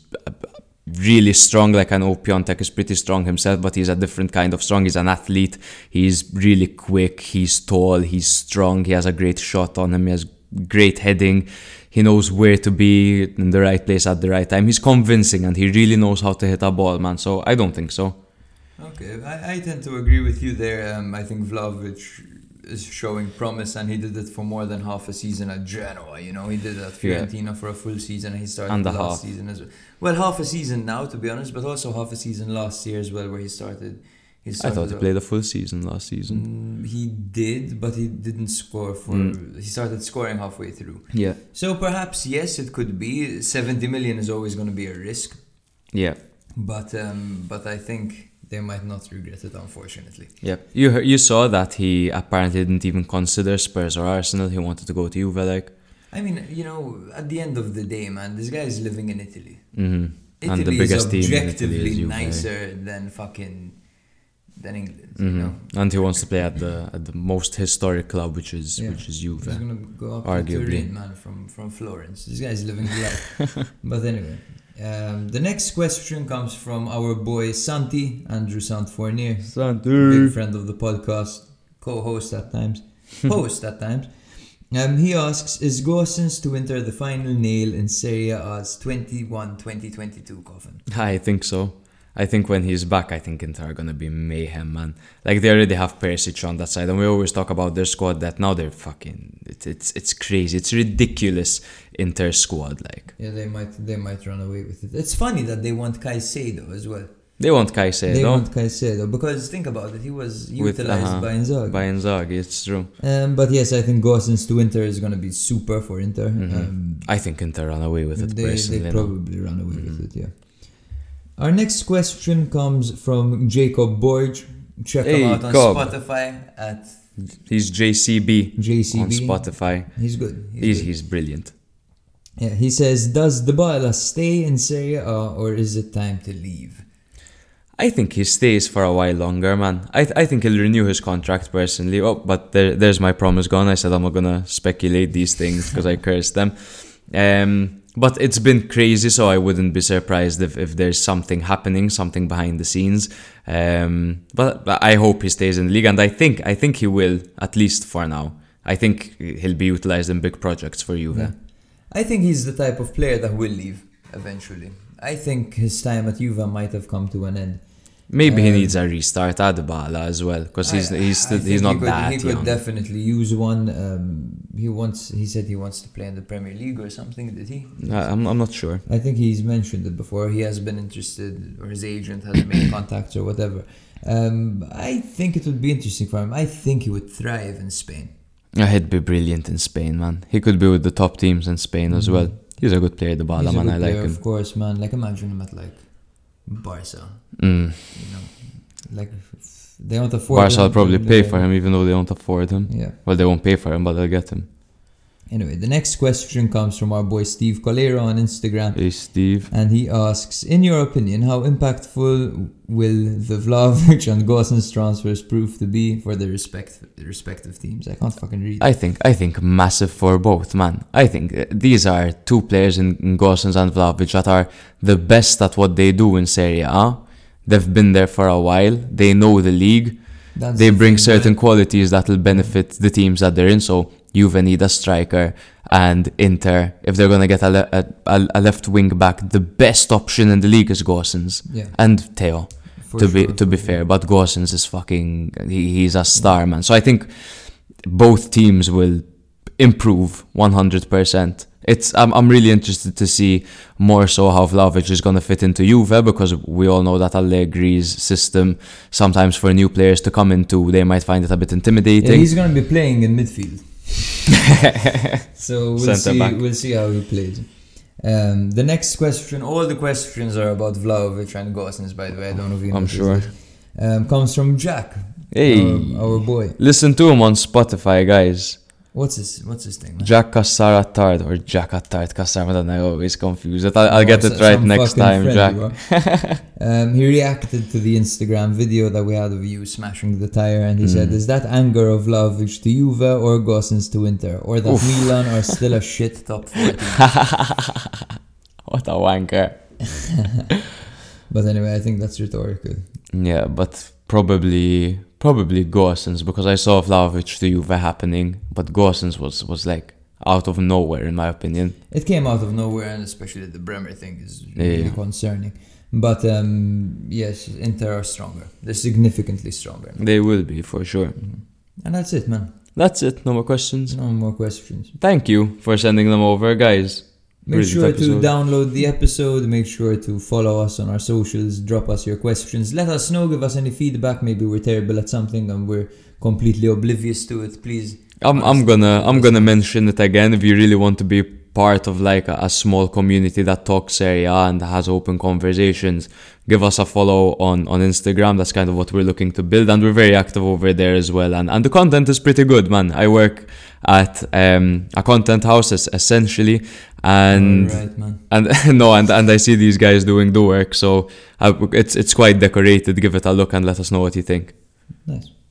really strong. Like I know Piontek is pretty strong himself, but he's a different kind of strong. He's an athlete. He's really quick. He's tall. He's strong. He has a great shot on him. He has great heading. He knows where to be in the right place at the right time. He's convincing and he really knows how to hit a ball, man. So I don't think so. Okay, I, I tend to agree with you there. Um, I think Vlahovic is showing promise, and he did it for more than half a season at Genoa. You know, he did it at Fiorentina yeah. for a full season. And he started and the last half. season as well. Well, half a season now, to be honest, but also half a season last year as well, where he started. He started I thought he played a full season last season. Mm, he did, but he didn't score for. Mm. He started scoring halfway through. Yeah. So perhaps yes, it could be seventy million is always going to be a risk. Yeah. But um, but I think they might not regret it, unfortunately. Yeah, you heard, you saw that he apparently didn't even consider Spurs or Arsenal. He wanted to go to Juve. Like, I mean, you know, at the end of the day, man, this guy is living in Italy. Mm-hmm. Italy and the biggest is objectively team in Italy is nicer Juve. than fucking than England. Mm-hmm. You know, and he wants to play at the at the most historic club, which is yeah. which is Juve. He's gonna go up arguably. to Turin, man, from from Florence. This guy is living the life. But anyway. Um, the next question comes from our boy Santi, Andrew Sant Fournier, Santi, big friend of the podcast, co-host at times, host at times. Um, he asks, is Gosens to enter the final nail in Serie A's twenty-one twenty twenty-two coffin? I think so. I think when he's back, I think Inter are going to be mayhem, man. Like, they already have Perisic on that side, and we always talk about their squad that now they're fucking... It, it's it's crazy. It's ridiculous, Inter squad, like. Yeah, they might they might run away with it. It's funny that they want Caicedo as well. They want Caicedo. They want Caicedo, because think about it, he was utilized with, uh-huh, by Inzaghi. By Inzaghi, it's true. Um, but yes, I think Gosens to Inter is going to be super for Inter. Mm-hmm. Um, I think Inter run away with it, they, personally. They probably no? run away mm-hmm. with it, yeah. Our next question comes from Jacob Borge. Check hey, him out on Cobb. Spotify at... He's J C B, J C B on Spotify. He's good. He's, he's, good. he's brilliant. Yeah, he says, does Dybala stay in Serie A or is it time to leave? I think he stays for a while longer, man. I th- I think he'll renew his contract personally. Oh, but there, there's my promise gone. I said I'm not going to speculate these things because I cursed them. Um... But it's been crazy, so I wouldn't be surprised if, if there's something happening, something behind the scenes. Um, but, but I hope he stays in the league, and I think I think he will, at least for now. I think he'll be utilized in big projects for Juve. Yeah. I think he's the type of player that will leave eventually. I think his time at Juve might have come to an end. Maybe um, he needs a restart at Dybala as well, because he's I, he's I he's not he could, that he could young. Definitely use one. Um, he wants he said he wants to play in the Premier League or something. Did he? Uh, I'm I'm not sure. I think he's mentioned it before. He has been interested, or his agent has made contacts or whatever. Um, I think it would be interesting for him. I think he would thrive in Spain. Yeah, he'd be brilliant in Spain, man. He could be with the top teams in Spain mm-hmm. as well. He's a good player, Dybala, man. Player, I like him. Of course, man. Like, imagine him at like Barca. Mm. You know, like they don't afford Barca will probably pay they, for him, even though they don't afford him. Yeah. Well, they won't pay for him, but they'll get him. Anyway, the next question comes from our boy Steve Colero on Instagram. Hey, Steve. And he asks, in your opinion, how impactful will the Vlahovic and Gosens transfers prove to be for the respect, respective teams? I can't fucking read. I think, I think massive for both, man. I think these are two players in, in Gosens and Vlahovic that are the best at what they do in Serie A. They've been there for a while. They know the league. That's they bring certain qualities that will benefit the teams that they're in. So Juve need a striker, and Inter, if they're going to get a, le- a, a left wing back, the best option in the league is Gosens yeah. and Theo, for to sure, be to be fair. Sure. But Gosens is fucking, he, he's a star, yeah. man. So I think both teams will improve one hundred percent. It's I'm I'm really interested to see more so how Vlahovic is going to fit into Juve, because we all know that Allegri's system, sometimes for new players to come into, they might find it a bit intimidating. Yeah, he's going to be playing in midfield. So we'll see, we'll see how he plays. Um, the next question, all the questions are about Vlahovic and Gosens, by the way. I don't know if you know I'm sure. Um, comes from Jack, hey, our, our boy. Listen to him on Spotify, guys. What's his What's his thing? Man? Jack Cassara Tard or Jack Attard Cassara, and I always confuse it. I'll, I'll get it right next time, friend, Jack. um, he reacted to the Instagram video that we had of you smashing the tire, and he mm. said, "Is that anger of Vlahovic to Juve or Gosens to Inter, or that Oof. Milan are still a shit top four?" What a wanker! But anyway, I think that's rhetorical. Yeah, but probably. Probably Gosens, because I saw Vlahovic to Juve happening, but Gosens was, was like out of nowhere, in my opinion. It came out of nowhere, and especially the Bremer thing is really yeah. concerning. But um, yes, Inter are stronger. They're significantly stronger. Now. They will be, for sure. Mm-hmm. And that's it, man. That's it. No more questions. No more questions. Thank you for sending them over, guys. Make sure to download the episode. Make sure to follow us on our socials. Drop us your questions. Let us know. Give us any feedback. Maybe we're terrible at something and we're completely oblivious to it. Please. I'm I'm gonna I'm gonna mention it again. If you really want to be part of like a, a small community that talks Serie A and has open conversations, give us a follow on, on Instagram. That's kind of what we're looking to build, and we're very active over there as well. And and the content is pretty good, man. I work at um, a content house essentially, and all right, man. and no, and, and I see these guys doing the work, so I, it's it's quite decorated. Give it a look and let us know what you think. Nice.